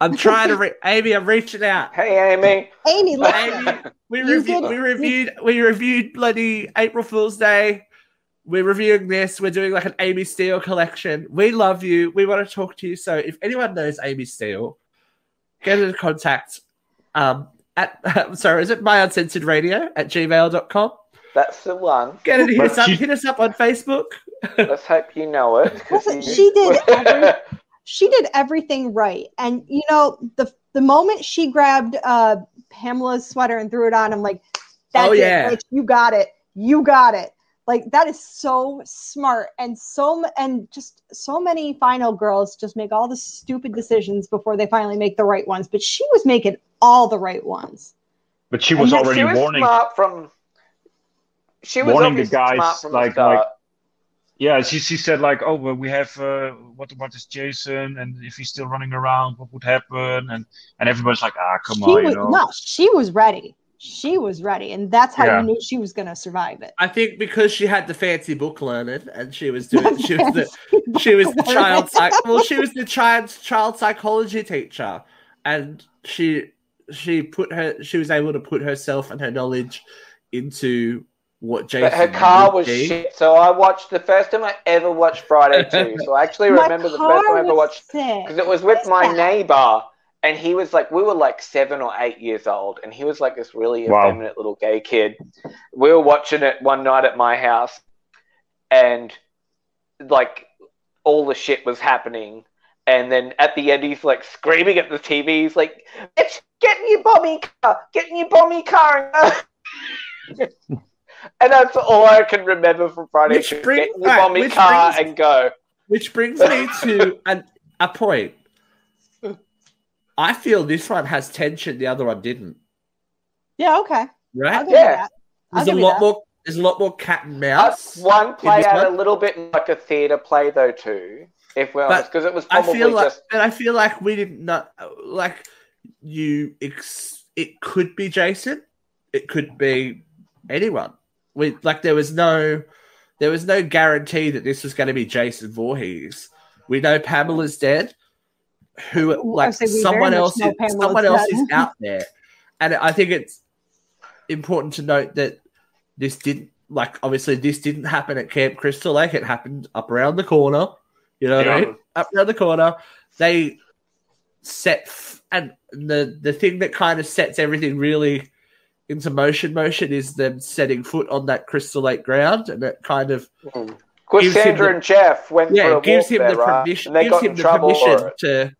I'm trying to, re- Amy. I'm reaching out. Hey, Amy. Amy, listen. Amy, we, reviewed, we reviewed. We reviewed bloody April Fool's Day. We're reviewing this. We're doing like an Amy Steel collection. We love you. We want to talk to you. So if anyone knows Amy Steel, get in contact. Um, at I'm sorry, is it myuncensoredradio at gmail dot com? That's the one. Get it. Hit us up. Hit us up on Facebook. Let's hope you know it. Listen, you... she did. Every- She did everything right. And, you know, the the moment she grabbed uh, Pamela's sweater and threw it on, I'm like, that's oh, yeah. it. Like, you got it. You got it. Like, that is so smart. And so and just so many final girls just make all the stupid decisions before they finally make the right ones. But she was making all the right ones. But she was and already she was warning. Smart from, she was warning the guys smart from like, the start. like. Yeah, she she said like, oh, well, we have uh, what what is Jason, and if he's still running around, what would happen? And and everybody's like, ah, come she on, was, you know. No, she was ready. She was ready, and that's how yeah. you knew she was going to survive it. I think because she had the fancy book learning, and she was doing she was the she was the child psych- well she was the child child psychology teacher, and she she put her she was able to put herself and her knowledge into. What Jason but her car was be. shit. So I watched the first time I ever watched Friday two. So I actually remember the first time I ever watched because it was with What's my that? neighbor, and he was like, we were like seven or eight years old, and he was like this really wow. effeminate little gay kid. We were watching it one night at my house, and like all the shit was happening. And then at the end, he's like screaming at the T V. He's like, "Bitch, get in your bomby car! Get in your bomby car!" And that's all I can remember from Friday. Which brings, get in the right, bombing car brings, and go. Which brings me to an, a point. I feel this one has tension, the other one didn't. Yeah, okay. Right? I'll give yeah. you that. I'll there's give a you lot that. more there's a lot more cat and mouse. Uh, one played out one. a little bit like a theatre play though too, if we're but honest, because it was probably I feel like, just and I feel like we didn't know like you ex- it could be Jason, it could be anyone. We, like there was no, there was no guarantee that this was going to be Jason Voorhees. We know Pamela's dead. Who like someone else? Is, someone else is out there, and I think it's important to note that this didn't like obviously this didn't happen at Camp Crystal Lake. It happened up around the corner. You know what yeah. I mean? Up around the corner, they set f- and the the thing that kind of sets everything really into motion motion is them setting foot on that Crystal Lake ground, and it kind kind of mm. Cassandra the, and Jeff went yeah, for a gives him there, the permission, right? gives him the permission to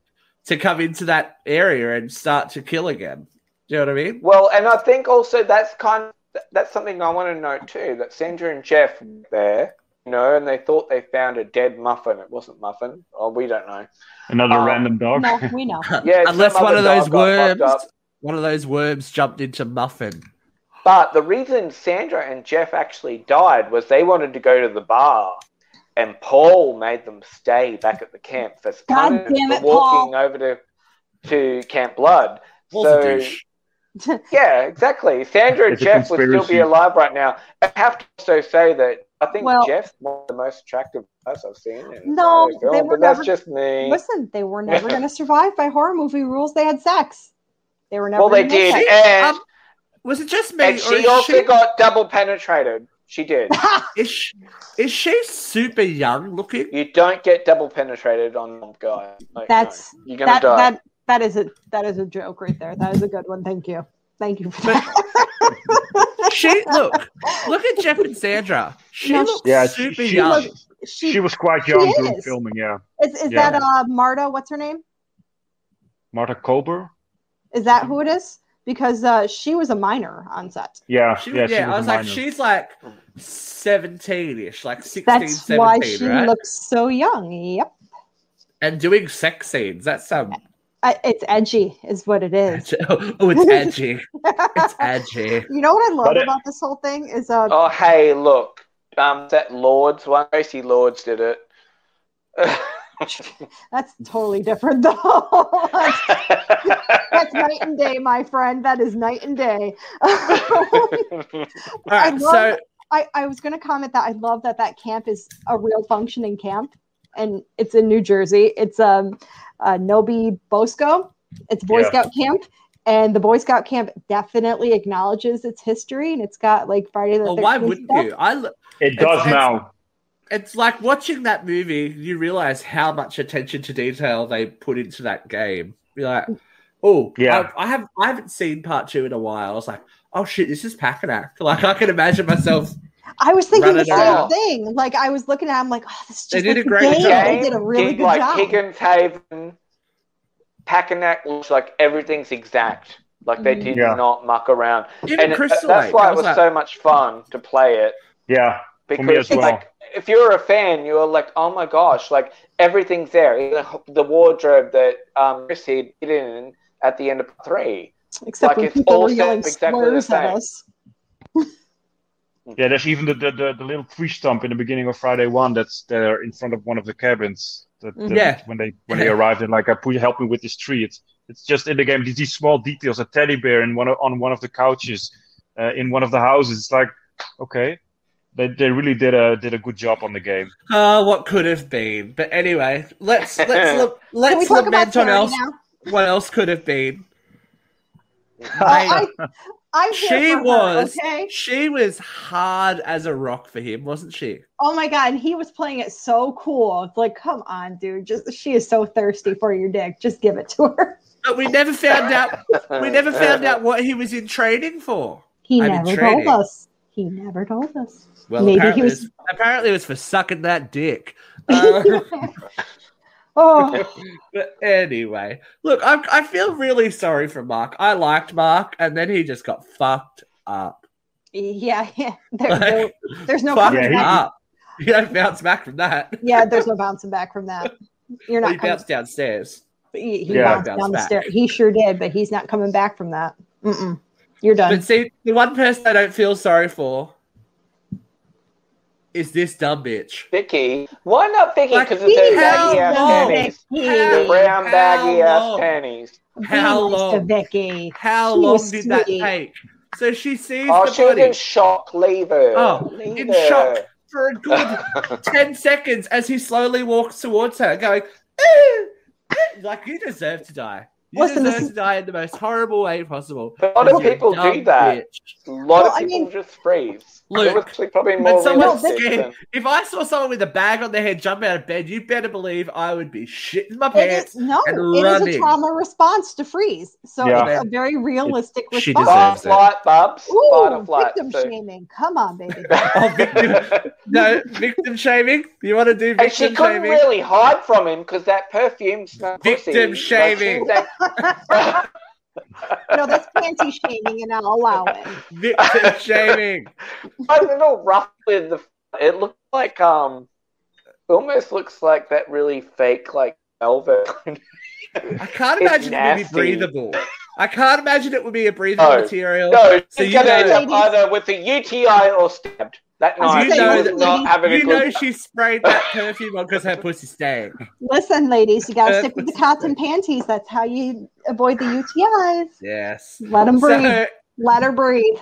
to come into that area and start to kill again. Do you know what I mean? Well, and I think also that's kind of, that's something I want to note too, that Sandra and Jeff were there, you know, and they thought they found a dead muffin. It wasn't muffin. Oh, we don't know. Another um, random dog. No, we know. Yeah, unless one of those worms, one of those worms jumped into muffin. But the reason Sandra and Jeff actually died was they wanted to go to the bar, and Paul made them stay back at the camp for God damn it, walking Paul. over to to Camp Blood. So, yeah, exactly. Sandra and Jeff would still be alive right now. I have to also say that I think well, Jeff's one of the most attractive person I've seen. No, they film, were but never, that's just me. Listen, they were never going to survive by horror movie rules. They had sex. They were never. Well, they did, sex. and. Um, Was it just me? And she or also she... got double penetrated. She did. is, she, is she super young looking? You don't get double penetrated on a guy. Like, That's no, you're gonna that, die. That, that is a that is a joke right there. That is a good one. Thank you. Thank you for that. she look look at Jeff and Sandra. She no, looks yeah, super she, young. She, she, she was quite young during filming. Yeah. Is is yeah. that uh, Marta? What's her name? Marta Kober. Is that who it is? Because uh, she was a minor on set. Yeah, she, yeah, she yeah. Was I was like, minor. She's like seventeen-ish, like sixteen, That's seventeen, why she right? looks so young, yep. And doing sex scenes, that's... Um... I, it's edgy is what it is. Oh, oh it's edgy. It's edgy. You know what I love but about it... this whole thing is... Uh... Oh, hey, look. Um, that Lords one, Tracy Lords did it. That's totally different, though. That's night and day, my friend. That is night and day. I, love, so, I, I was going to comment that I love that that camp is a real functioning camp, and it's in New Jersey. It's um, uh, Nobi Bosco. It's Boy yeah. Scout camp, and the Boy Scout camp definitely acknowledges its history, and it's got like Friday the well, thirteenth. Why wouldn't stuff. you? I lo- it does it's, now. It's, It's like watching that movie, you realize how much attention to detail they put into that game. You're like, oh, yeah. I, I, have, I haven't seen part two in a while. I was like, oh, shit, this is Packanack. Like, I can imagine myself. I was thinking the same out. thing. Like, I was looking at it, I'm like, oh, this is just they did like a great game. job. They did a really did, good like, job. Like, Higgins Haven, Packanack looks like everything's exact. Like, they did yeah. not muck around. Even and Crystal it, Lake, that's why it was like, so much fun to play it. Yeah, because, for me as well. Like, if you're a fan, you're like, oh my gosh, like everything's there. The wardrobe that um, Chris hid in at the end of three. Except like it's all set exactly the same. Yeah, there's even the, the, the, the little tree stump in the beginning of Friday one that's there in front of one of the cabins. That, that yeah. When they when they arrived, they're like, help me with this tree. It's it's just in the game. These small details, a teddy bear in one of, on one of the couches uh, in one of the houses. It's like, okay. They they really did a did a good job on the game. Oh, uh, what could have been? But anyway, let's let's look, let's lament on else. Now? What else could have been? Uh, I, I she was her, okay? she was hard as a rock for him, wasn't she? Oh my god, and he was playing it so cool. It's like, come on, dude, just she is so thirsty for your dick. Just give it to her. But we never found out. We never found out what he was in training for. He I never mean, told us. He never told us. Well, Maybe apparently, he was... it was, apparently it was for sucking that dick. Uh, oh, but anyway, look, I, I feel really sorry for Mark. I liked Mark, and then he just got fucked up. Yeah, yeah. There, like, there, there's no fucked yeah, up. You don't bounce back from that. Yeah, there's no bouncing back from that. You're not. Well, he bounced coming... downstairs. He, he yeah, bounced down the stairs. He sure did, but he's not coming back from that. Mm-mm. You're done. But see, the one person I don't feel sorry for. Is this dumb bitch? Vicky. Why not Vicky? Because like, it's those baggy ass panties. The brown baggy ass panties. How long? Vicky. How long did sweet. that take? So she sees oh, the she body. Oh, she was in shock. Leave her. Oh, Leave in her. shock for a good ten seconds as he slowly walks towards her going, eh, eh. Like, you deserve to die. You Listen, deserve this is... to die in the most horrible way possible. A lot of people do that. Bitch. A lot well, of people I mean, just freeze. Luke, probably more someone than... if I saw someone with a bag on their head jump out of bed, you better believe I would be shitting my pants. It is, no, and it running. is a trauma response to freeze. So yeah. it's a very realistic it, response. Bar flight, Bubs. Ooh, flight, victim so. shaming. Come on, baby. oh, victim, no, victim shaming? You want to do victim shaming? And she couldn't shaming? really hide from him because that perfume smelled Victim pussy. shaming. Like, no, that's panty shaming, and I'll allow it. Victim shaming. I was a little rough with the. It looked like um, it almost looks like that really fake like velvet. I can't imagine nasty. it would be breathable. I can't imagine it would be a breathable oh, material. No, so you gonna end up either with a U T I or stabbed. That night, you know, that not having you a know she sprayed that perfume on because her pussy stank. Listen, ladies, you gotta stick with the cotton panties. That's how you avoid the U T Is. Yes, let them breathe. So, let her breathe.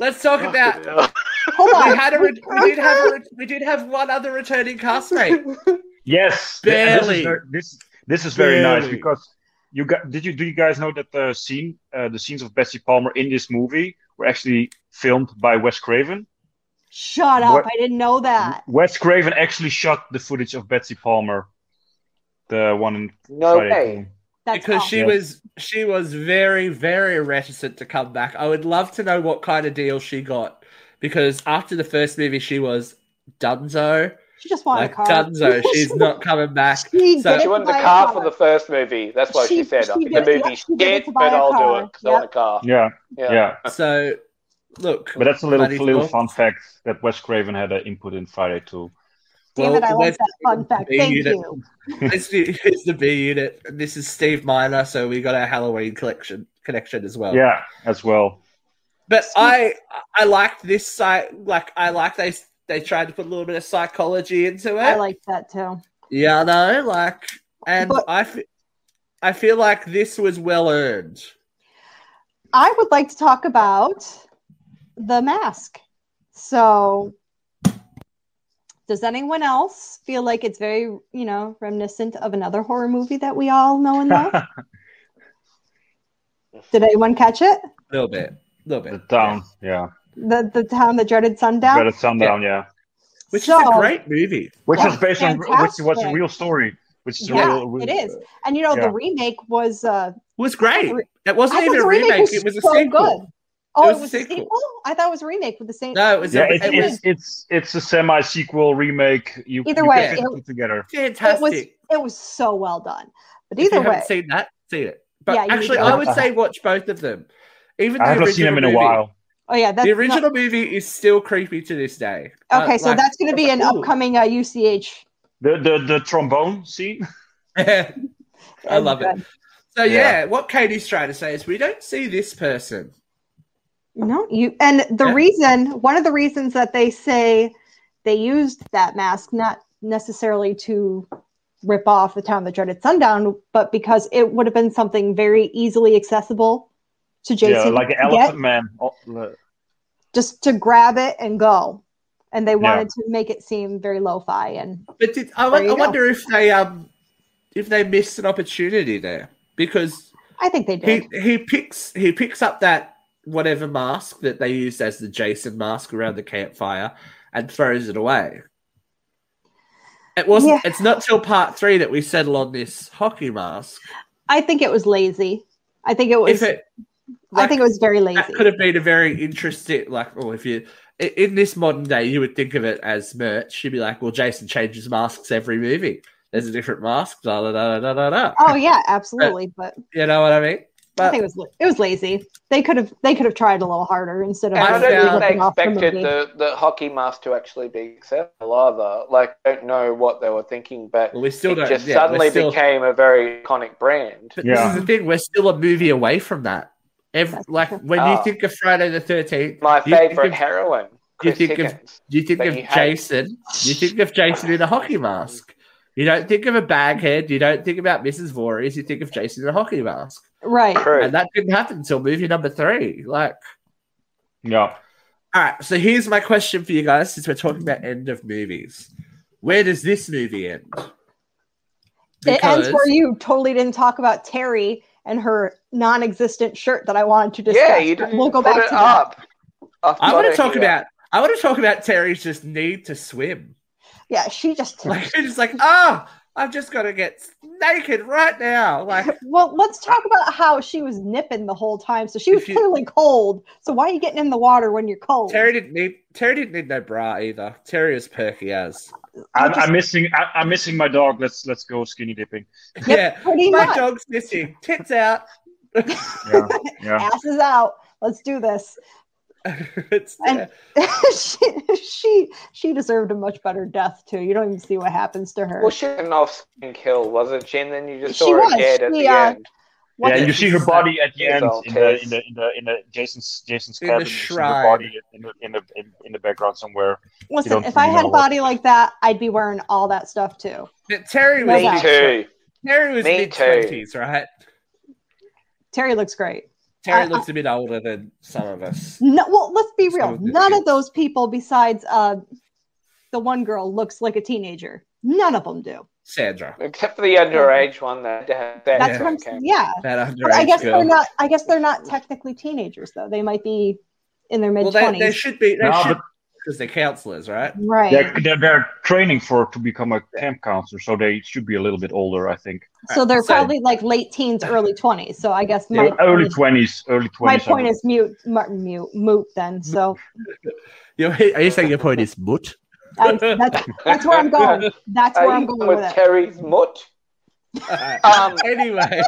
Let's talk oh, about. Yeah. Hold on, we, had a, we did have a, we did have one other returning castmate. Yes, barely. This is, this, this is very barely. nice because you got. Did you do you guys know that the scene, uh, the scenes of Betsy Palmer in this movie were actually filmed by Wes Craven? Shut up! What, I didn't know that. Wes Craven actually shot the footage of Betsy Palmer, the one in no Friday. way. That's because awesome. she yeah. was she was very very reticent to come back. I would love to know what kind of deal she got because after the first movie she was dunzo. She just wanted like, a car. Dunzo, she's not coming back. She, so, she wanted a car, car for the first movie. That's why she, she said. She I think the movie she did, but I'll car. do it. Yep. I want a car. Yeah, yeah. yeah. So. Look, but that's a little, little fun fact that Wes Craven had an input in Friday too. Damn well, it, I like that fun fact. Thank unit. you. It's the, it's the B unit. This is Steve Miner, so we got our Halloween collection connection as well. Yeah, as well. But I I liked this site. Like I like they they tried to put a little bit of psychology into it. I like that too. Yeah, I know. Like, and but, I f- I feel like this was well earned. I would like to talk about. The mask. So does anyone else feel like it's very, you know, reminiscent of another horror movie that we all know and love? Did anyone catch it? A little bit. A little bit. The town, yeah. The the town, The Dreaded Sundown? Dreaded Sundown, yeah. yeah. Which so, is a great movie. Which is based fantastic. on, which was a real story. Which is yeah, real, real, it is. And, you know, yeah. the remake was... Uh, it was great. It wasn't I even a remake. Was it was so a sequel. Good. Oh, it was, it was a sequel? sequel? I thought it was a remake with the same. No, it was. Yeah, a, it, it it's, was... it's it's a semi-sequel remake. You, either you way, it, it together. Fantastic. It was, it was so well done. But either if you way, haven't seen that. See it. But yeah, actually, I would say watch both of them. Even I the haven't seen them in a while. Movie, oh yeah, that's the original not... movie is still creepy to this day. Okay, uh, so like, that's going to be an ooh. upcoming uh, U C H. The the the trombone scene. I and love good. it. So yeah. yeah, what Katie's trying to say is we don't see this person. No, you and the yeah. reason one of the reasons that they say they used that mask, not necessarily to rip off the town that dreaded sundown, but because it would have been something very easily accessible to Jason. Yeah, like an elephant man. Just to grab it and go. And they wanted yeah. to make it seem very lo-fi and but did, I, I wonder if they um if they missed an opportunity there. Because I think they did. He he picks he picks up that whatever mask that they used as the Jason mask around the campfire and throws it away. It wasn't, yeah. It's not till part three that we settle on this hockey mask. I think it was lazy. I think it was, it, like, I think it was very lazy. That could have been a very interesting, like, well, if you, in this modern day, you would think of it as merch. You'd be like, well, Jason changes masks every movie. There's a different mask. Da, da, da, da, da, da. Oh yeah, absolutely. but, but you know what I mean? But I think it was it was lazy. They could have they could have tried a little harder instead of. I don't think they expected the, the, the hockey mask to actually be acceptable either. Like, I don't know what they were thinking, but well, we still it don't, just yeah, suddenly still, became a very iconic brand. But yeah. This is the thing, we're still a movie away from that. Every, like when oh. you think of Friday the thirteenth, my favorite heroine. You think of, heroine, you think of you think of you Jason. Hate. You think of Jason in a hockey mask. You don't think of a baghead. You don't think about Missus Voorhees. You think of Jason in a hockey mask. Right. True. And that didn't happen until movie number three. Like, yeah. All right. So here's my question for you guys since we're talking about end of movies. Where does this movie end? Because it ends where you totally didn't talk about Terry and her non-existent shirt that I wanted to discuss. Yeah, you didn't we'll go back it to up. That. I want to talk about. I want to talk about Terry's just need to swim. Yeah, she just like she's like, oh, I've just got to get naked right now. Like, well, let's talk about how she was nipping the whole time. So she was you, clearly cold. So why are you getting in the water when you're cold? Terry didn't need. Terry didn't need no bra either. Terry is perky as. I'm, I'm missing. I, I'm missing my dog. Let's let's go skinny dipping. Yeah, my much. dog's missing. Tits out. yeah, yeah. Asses out. Let's do this. it's, and yeah. she, she she deserved a much better death too. You don't even see what happens to her. Well, she had an off-screen kill, wasn't she? And then you just saw she her was. dead she, at the uh, end. Yeah, you see her body at the end in the in the in the in the Jason's Jason's cabin. You see her body in the in the in, in the background somewhere. Listen, if I had a body like that, I'd be wearing all that stuff too. But Terry was me too. Terry was mid twenties, right? Terry looks great. Terry looks a bit older than some of us. No, well, let's be real. None of those people besides uh, the one girl looks like a teenager. None of them do. Sandra. Except for the underage one. That, that That's what I'm saying. Yeah. That underage but I guess girl. They're not, I guess they're not technically teenagers, though. They might be in their mid-twenties. Well, they, they should be. They no, should, because they're counselors, right? Right. They're, they're, they're training for to become a camp counselor, so they should be a little bit older, I think. So they're so, probably like late teens, early twenties. So I guess my early twenties, early twenties. My point is mute, mute, moot. Then so. Are you saying your point is moot? I, that's, that's where I'm going. That's where Are I'm going with, with Terry's moot. Um, anyway,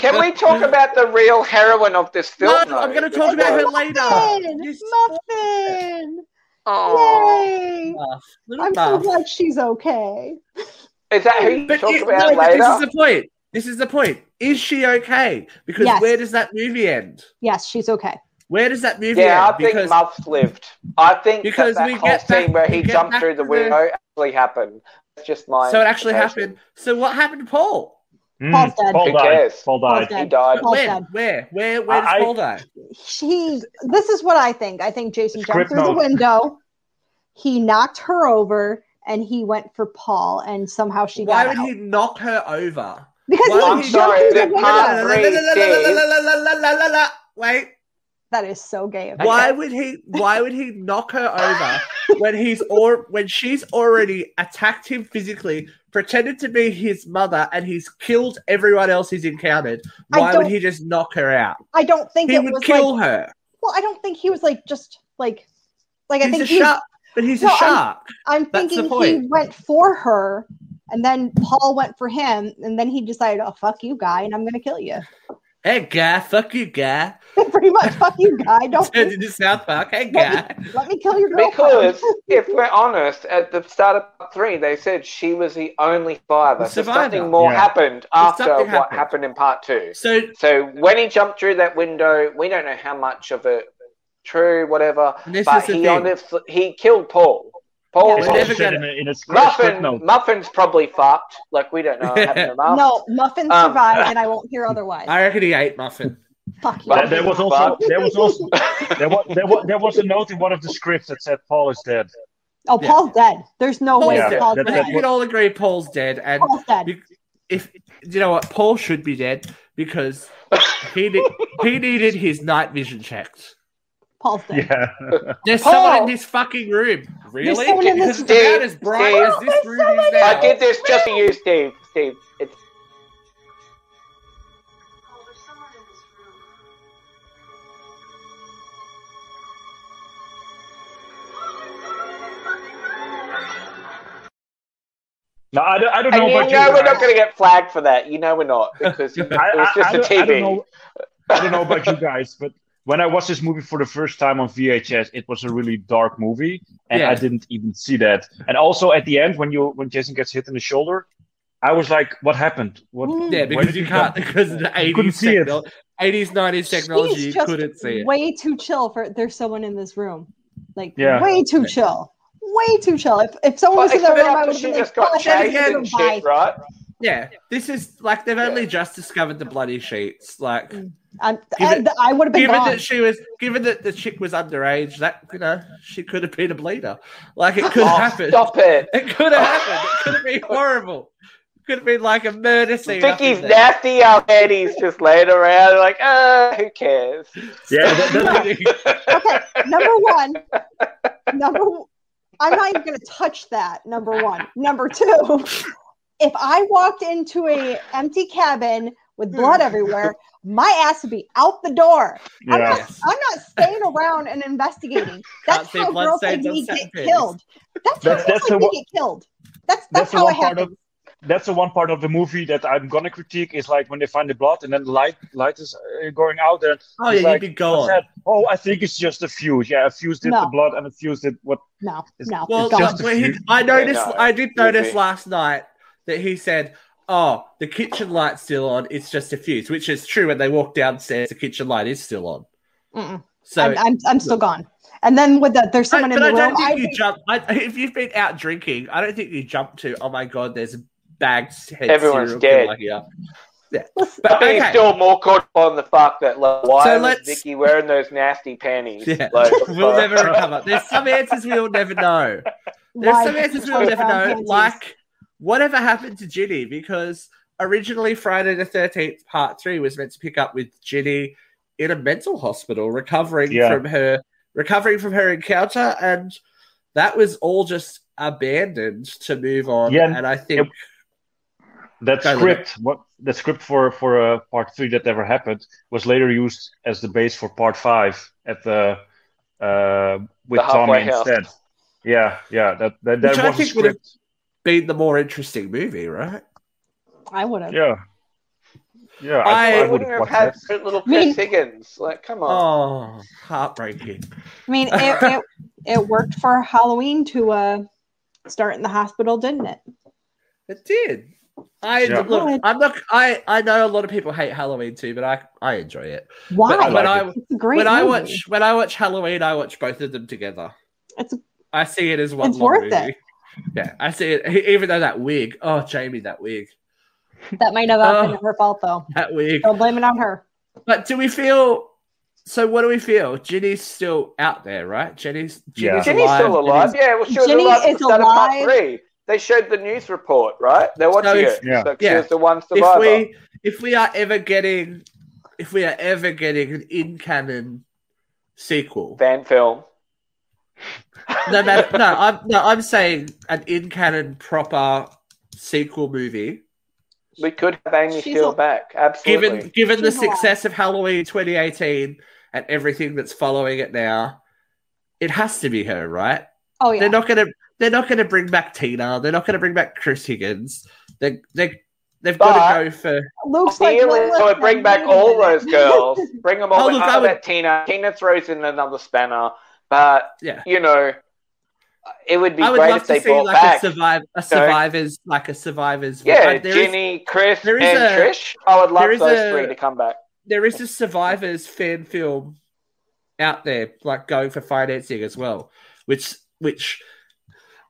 can we talk about the real heroine of this film? No, I'm going to talk about her later. Muffin. Muffin. Oh, I'm buff. so glad she's okay. Is that who you but talk it, about no, later? This is the point. This is the point. Is she okay? Because yes. Where does that movie end? Yes, she's okay. Where does that movie yeah, end? Yeah, I because, think Muff's lived. I think because that, that we whole get scene back, where he jumped through the window the... actually happened. It's just my So it actually happened. So what happened to Paul? Mm, Paul's dead. Paul died. Paul died. He died. Paul's when? Dead. Where? Where? Where does I, Paul die? He. This is what I think. I think Jason jumped through the window. He knocked her over, and he went for Paul, and somehow she got out. Why would he knock her over? Because he jumped through the window. Wait. That is so gay. Why okay. would he? Why would he knock her over when he's or when she's already attacked him physically, pretended to be his mother, and he's killed everyone else he's encountered? Why would he just knock her out? I don't think he it would was kill like, her. Well, I don't think he was like just like like he's I think a he's, shark, but he's no, a shark. I'm, I'm thinking he went for her, and then Paul went for him, and then he decided, "Oh, fuck you, guy, and I'm gonna kill you." Hey, guy, fuck you, guy. Pretty much, fuck you, guy. Don't turn into South Park. Hey, guy. Let me, let me kill your girlfriend. Because if we're honest, at the start of part three, they said she was the only survivor. So something more yeah. happened after what happened. happened in part two. So, so when he jumped through that window, we don't know how much of it true, whatever. But he honestly, he killed Paul. Paul yeah, never gonna, in a, in a Muffin, Muffin's probably fucked. Like, we don't know what happened to Muffin. No, Muffin um, survived, and I won't hear otherwise. I reckon he ate Muffin. Fuck you. There was also, there was also there was, there was, there was a note in one of the scripts that said Paul is dead. Oh, yeah. Paul's dead. There's no Paul's way dead. Paul's that, dead. I think we'd all agree Paul's dead. And Paul's dead. If, you know what? Paul should be dead because he, did, he needed his night vision checked. Paul's dead. Yeah. There's Paul. someone in this fucking room. Really? There's someone in this room. It's about as bright Steve, as this Steve, room is now. I did this just for you, Steve. Steve. It's... Paul, there's someone in this room. No, I don't, I don't know about you. You know we're right? not going to get flagged for that. You know we're not because it was just I, I, a T V. I don't, know, I don't know about you guys, but when I watched this movie for the first time on V H S, it was a really dark movie, and yeah. I didn't even see that. And also at the end, when you when Jason gets hit in the shoulder, I was like, "What happened?" What? Yeah, because you can't come? because of the eighties, technol- eighties, nineties technology, She's you just couldn't see it. Way too chill for there's someone in this room, like yeah. way too yeah. chill, way too chill. If if someone well, was in that room, I would have like, got chased and shit, right? Yeah, this is like they've only yeah. just discovered the bloody sheets. Like, I'm, given, I, I would have been given gone. that she was, given that the chick was underage. That you know, she could have been a bleeder. Like it could oh, happen. Stop it! It could have happened. It could have been horrible. Could have been like a murder scene. Vicky's nasty out there. He's just laying around like, uh, who cares? Yeah. That, that, okay, number one. Number one. I'm not even going to touch that, number one. Number two, if I walked into an empty cabin with blood everywhere, my ass would be out the door. Yeah. I'm, not, I'm not staying around and investigating. That's how girls like me get killed. That's how girls like me get killed. That's that's how it happens. That's the one part of the movie that I'm gonna critique is like when they find the blood and then the light light is going out and oh yeah, like, you go on. Oh, I think it's just a fuse. Yeah, a fuse did no. the blood and a fuse did what? No, no. Well, just he, I noticed. Yeah, no, I did notice okay. last night that he said, "Oh, the kitchen light's still on. It's just a fuse," which is true. When they walk downstairs, the kitchen light is still on. Mm-mm. So I'm, I'm I'm still gone. And then with the there's someone I, in the I room. But I don't think I you think... jump. I, if you've been out drinking, I don't think you jump to. Oh my god, there's. A Everyone's dead. Yeah. Yeah. But, I think okay. still more caught on the fact that like, why so was Vicky wearing those nasty panties? Yeah. Like, we'll never recover. There's some answers we'll never know. There's why some answers we'll never know. Panties? Like, whatever happened to Ginny? Because originally Friday the thirteenth part three was meant to pick up with Ginny in a mental hospital recovering yeah. from her recovering from her encounter, and that was all just abandoned to move on. Yeah. And I think... Yep. That script, what the script for for uh, part three that never happened was later used as the base for part five at the uh, with the Tom instead. House. Yeah, yeah, that that, that was the script. Been the more interesting movie, right? I would have. Yeah, yeah, I, I, I would have had that. Little Chris Higgins. Like, come on! Oh, heartbreaking. I mean, it it, it worked for Halloween to uh, start in the hospital, didn't it? It did. I yeah. look, I'm not. I, I know a lot of people hate Halloween too, but I, I enjoy it. Why? But when I, like I it's a great when movie. I watch when I watch Halloween, I watch both of them together. It's a, I see it as one. It's long worth movie. It. Yeah, I see it. Even though that wig, oh Jamie, that wig. That might not have been her fault though. That wig. Don't blame it on her. But do we feel? So what do we feel? Ginny's still out there, right? Ginny's Ginny's, yeah. alive. Ginny's still alive. Ginny's, yeah, well, she was Ginny alive is alive. Part three. They showed the news report, right? They're watching so if, it. Yeah. So she yeah. was the one survivor. If we, if we are ever getting, if we are ever getting an in-canon sequel, fan film. No, no, no. I'm no. I'm saying an in-canon proper sequel movie. We could have Amy Steel back. Absolutely. Given given She's the success alive. Of Halloween twenty eighteen and everything that's following it now, it has to be her, right? Oh yeah. They're not going to. They're not going to bring back Tina. They're not going to bring back Chris Higgins. They, they, they've but got to go for... Looks like so bring back all those girls. Bring them all oh, look, I would... that Tina. Tina throws in another spanner. But, yeah. you know, it would be I would great if they brought like back... I would love to see like a survivor's... Yeah, like, Ginny, is, Chris, and a, Trish. I would love those a, three to come back. There is a survivor's fan film out there, like going for financing as well, which which...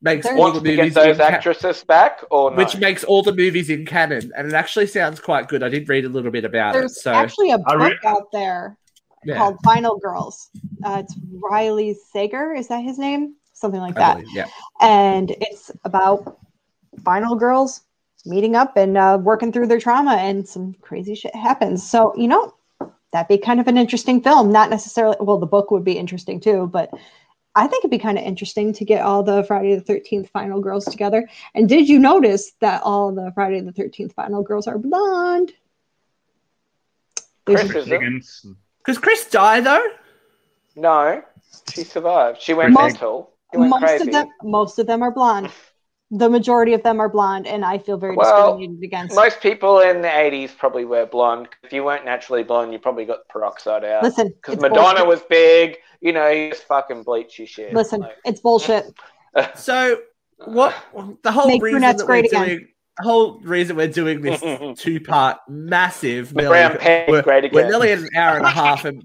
Makes all the movies to get those actresses ca- back, or no? Which makes all the movies in canon, and it actually sounds quite good. I did read a little bit about There's it. There's so. Actually a book re- out there yeah. called Final Girls. Uh, it's Riley Sager, is that his name? Something like that. Believe, yeah. And it's about final girls meeting up and uh, working through their trauma, and some crazy shit happens. So you know that'd be kind of an interesting film. Not necessarily. Well, the book would be interesting too, but. I think it'd be kind of interesting to get all the Friday the thirteenth final girls together. And did you notice that all the Friday the thirteenth final girls are blonde? Because Chris died, though? No, she survived. She went most, mental. She went most, crazy. Of them, most of them are blonde. The majority of them are blonde, and I feel very well, discriminated against. Most people in the eighties probably were blonde. If you weren't naturally blonde, you probably got peroxide out. Listen, because Madonna bullshit. Was big, you know, you just fucking bleach your shit. Listen, like, it's bullshit. So what? The whole Make reason that we're doing again. The whole reason we're doing this two-part massive, Nelly, we're, we're nearly an hour and a half, and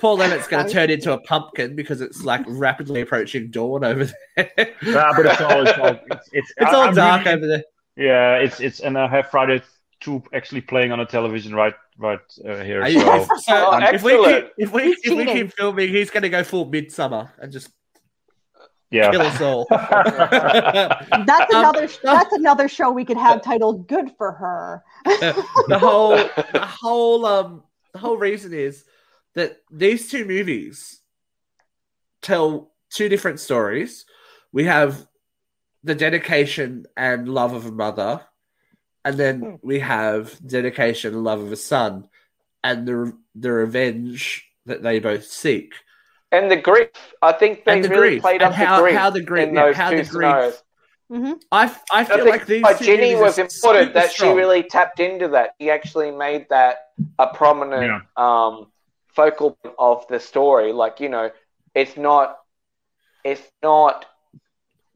Paul Lammert's going to turn into a pumpkin because it's like rapidly approaching dawn over there. Nah, but it's all, it's all, it's, it's, it's all dark really, over there. Yeah, it's it's and I have Friday two actually playing on the television right right uh, here. So. Yes. So, oh, if, we keep, if we if we keep filming, he's going to go full midsummer and just Yeah. Kill us all. That's another um, that's another show we could have titled Good for Her. the whole the whole um the whole reason is that these two movies tell two different stories. We have the dedication and love of a mother, and then we have dedication and love of a son, and the the revenge that they both seek. And the grief. I think they the really grief. played and up how, the grief how the grief, in yeah, those how two the grief. Mm-hmm. I, I feel I like these two Jenny was important that strong. She really tapped into that. She actually made that a prominent yeah. um, focal point of the story. Like, you know, it's not it's not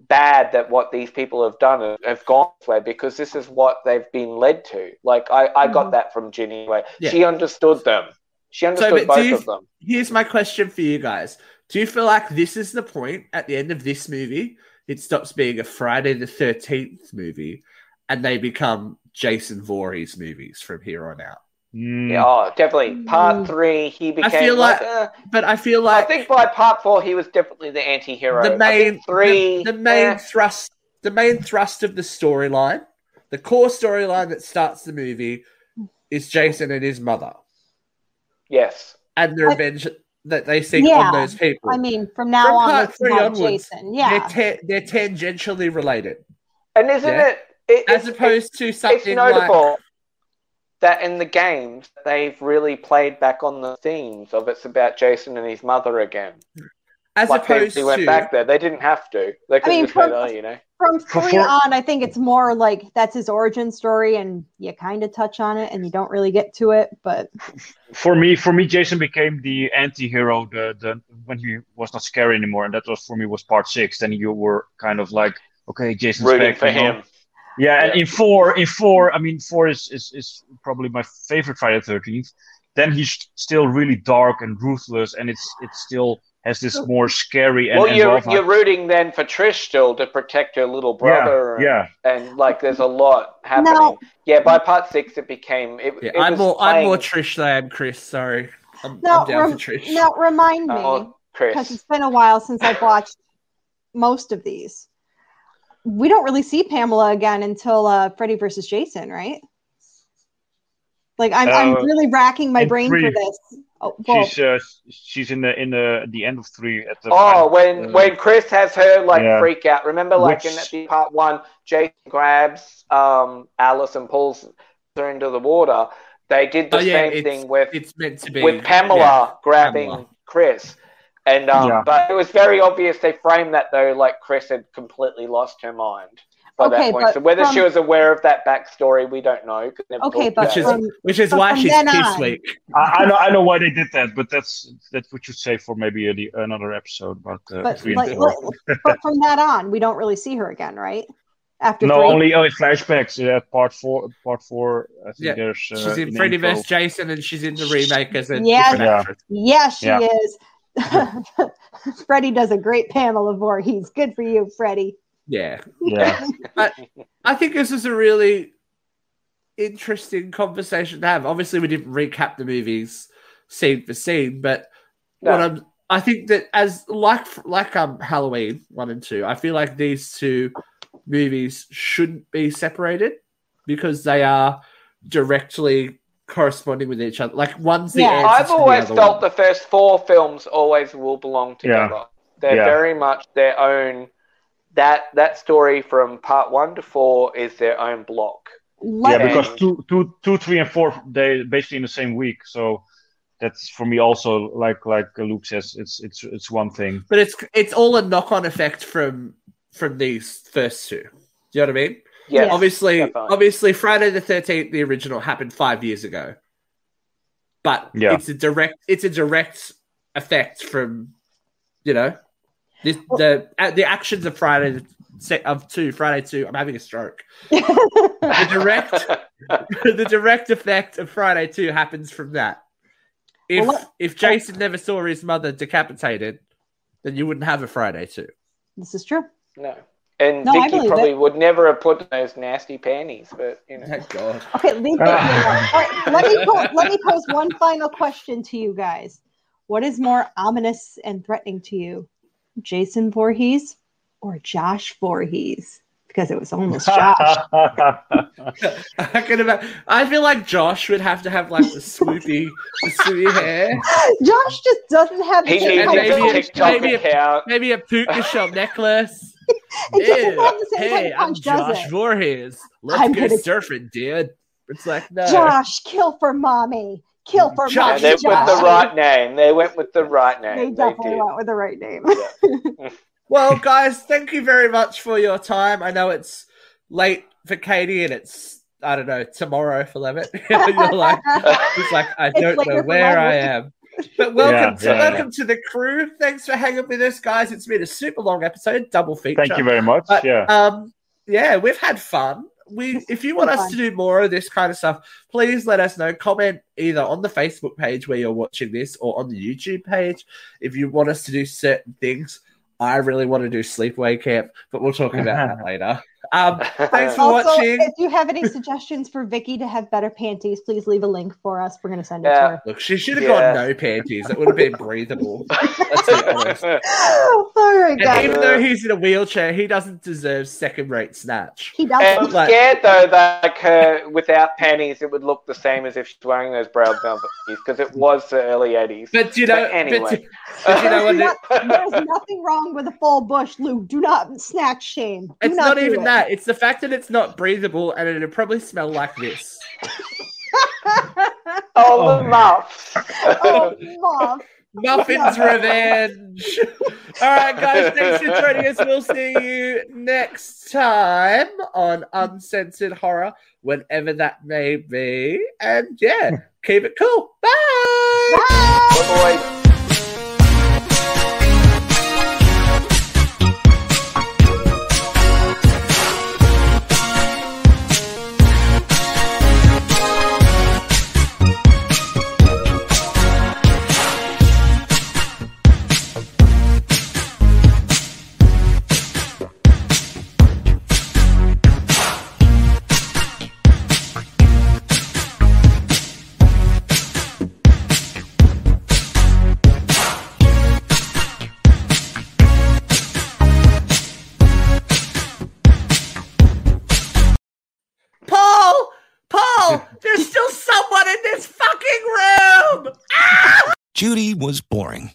bad that what these people have done have gone for, because this is what they've been led to. Like, I, I mm-hmm. got that from Jenny. Anyway. Yeah. She understood them. She understood so, both you, of them. Here's my question for you guys. Do you feel like this is the point at the end of this movie? It stops being a Friday the thirteenth movie and they become Jason Voorhees movies from here on out. Mm. Yeah, oh, definitely. Part three, he became... I feel like... like uh, but I feel like... I think by part four, he was definitely the anti-hero. The main, three, the, the main uh, thrust the main thrust of the storyline, the core storyline that starts the movie, is Jason and his mother. Yes. And the revenge I, that they seek yeah. on those people. I mean, from now from on, it's about Jason. Yeah. They're, te- they're tangentially related. And isn't yeah? it, it... As it, opposed it, to something like... It's notable like, that in the games, they've really played back on the themes of it's about Jason and his mother again. As like opposed they, they went to... back there. They didn't have to. They could I mean, just from, go, oh, you know. From three on, I think it's more like that's his origin story, and you kind of touch on it, and you don't really get to it. But for me, for me, Jason became the anti-hero the, the, when he was not scary anymore, and that was for me was part six. Then you were kind of like, okay, Jason's rooting for him. him. Yeah, and yeah. in four, in four, I mean, four is is, is probably my favorite Friday the thirteenth. Then he's still really dark and ruthless, and it's it's still. Has this more scary and well, you're you're rooting then for Trish still to protect her little brother. Yeah, and, yeah. and like there's a lot happening. No. Yeah, by part six it became. It, yeah, it I'm was more playing... I'm more Trish than Chris. Sorry, I'm, no, I'm down rem- for Trish. Now remind me, oh, Chris, because it's been a while since I've watched most of these. We don't really see Pamela again until uh, Freddy versus Jason, right? Like I'm, uh, I'm really racking my brain three. for this. Oh, well. She's uh, she's in the in the the end of three at the. Oh, when uh, when Chris has her like yeah. freak out. Remember, like Which... in the part one, Jason grabs um Alice and pulls her into the water. They did the oh, yeah, same thing with it's meant to be, with Pamela yeah, grabbing Pamela. Chris, and um, yeah. but it was very obvious they framed that though, like Chris had completely lost her mind. By okay, that point. But so whether from, she was aware of that backstory, we don't know. Okay, but which from, is which is why she's piss weak. I, I know, I know why they did that, but that's that's what you say for maybe a, another episode about uh, but, three like, and four. Like, but from that on, we don't really see her again, right? After no, three. only only flashbacks. Yeah, part four, part four. I think yeah. there's uh, she's in Freddy versus. Jason, and she's in the remake as a yeah, different actress. Yeah, she yeah. is. Freddie does a great panel of Voorhees. Good for you, Freddie. Yeah, yeah. I, I think this is a really interesting conversation to have. Obviously, we didn't recap the movies scene for scene, but no. what I'm, I think that as like like um Halloween one and two, I feel like these two movies shouldn't be separated because they are directly corresponding with each other. Like one's the yeah. answer I've to always the felt one. The first four films always will belong together. Yeah. They're yeah. very much their own. That that story from part one to four is their own block. Yeah, and because two, two, two, three, and four they basically in the same week. So that's for me also like like Luke says, it's it's it's one thing. But it's it's all a knock on effect from from these first two. Do you know what I mean? Yeah. Obviously, definitely. obviously, Friday the thirteenth, the original, happened five years ago. But yeah. it's a direct it's a direct effect from, you know. This, the the actions of Friday of two Friday two. I'm having a stroke. the direct the direct effect of Friday two happens from that. If well, what, if Jason never saw his mother decapitated, then you wouldn't have a Friday two. This is true. No, and no, Vicky probably that. would never have put those nasty panties. But you know, oh, God. Okay, leave that. All right, let me po- let me pose one final question to you guys. What is more ominous and threatening to you? Jason Voorhees or Josh Voorhees, because it was almost Josh. I can imagine. I feel like Josh would have to have like the swoopy, the swoopy hair. Josh just doesn't have he the maybe, maybe, a, maybe a puka shell necklace. It doesn't yeah. have the same hey, punch, I'm Josh Voorhees. Let's I'm go gonna... surfing, dude. It's like no. Josh, kill for mommy. Kill for Josh. Mommy. They Josh. went with the right name. They went with the right name. They definitely they went with the right name. Yeah. Well, guys, thank you very much for your time. I know it's late for Katie, and it's, I don't know, tomorrow for Lammert. You're like, it's like I don't know where I am. But welcome, yeah, yeah, to, welcome yeah. to the crew. Thanks for hanging with us, guys. It's been a super long episode, double feature. Thank you very much. But, yeah, um, yeah, we've had fun. We, if you want us to do more of this kind of stuff, please let us know. Comment either on the Facebook page where you're watching this or on the YouTube page if you want us to do certain things. I really want to do sleepaway camp, but we'll talk about that later. Um, thanks for also, watching. If you have any suggestions for Vicky to have better panties, please leave a link for us. We're going to send yeah. it to her. Look, she should have yeah. got no panties. It would have been breathable. Let's be honest. All right, guys. And even though he's in a wheelchair, he doesn't deserve second-rate snatch. He doesn't. I'm like, scared, though, that like her without panties, it would look the same as if she's wearing those brown velvet panties, because it was the early eighties. But you know, but anyway, but, but you know, not, there's nothing wrong with a full bush, Luke. Do not snatch shame. Do it's not, not even it. that. It's the fact that it's not breathable and it'll probably smell like this. Oh, the muff. Oh, muff. Muffin's revenge. All right, guys, thanks for joining us. We'll see you next time on Uncensored Horror, whenever that may be. And, yeah, keep it cool. Bye. Bye. Bye, boys. Judy was boring.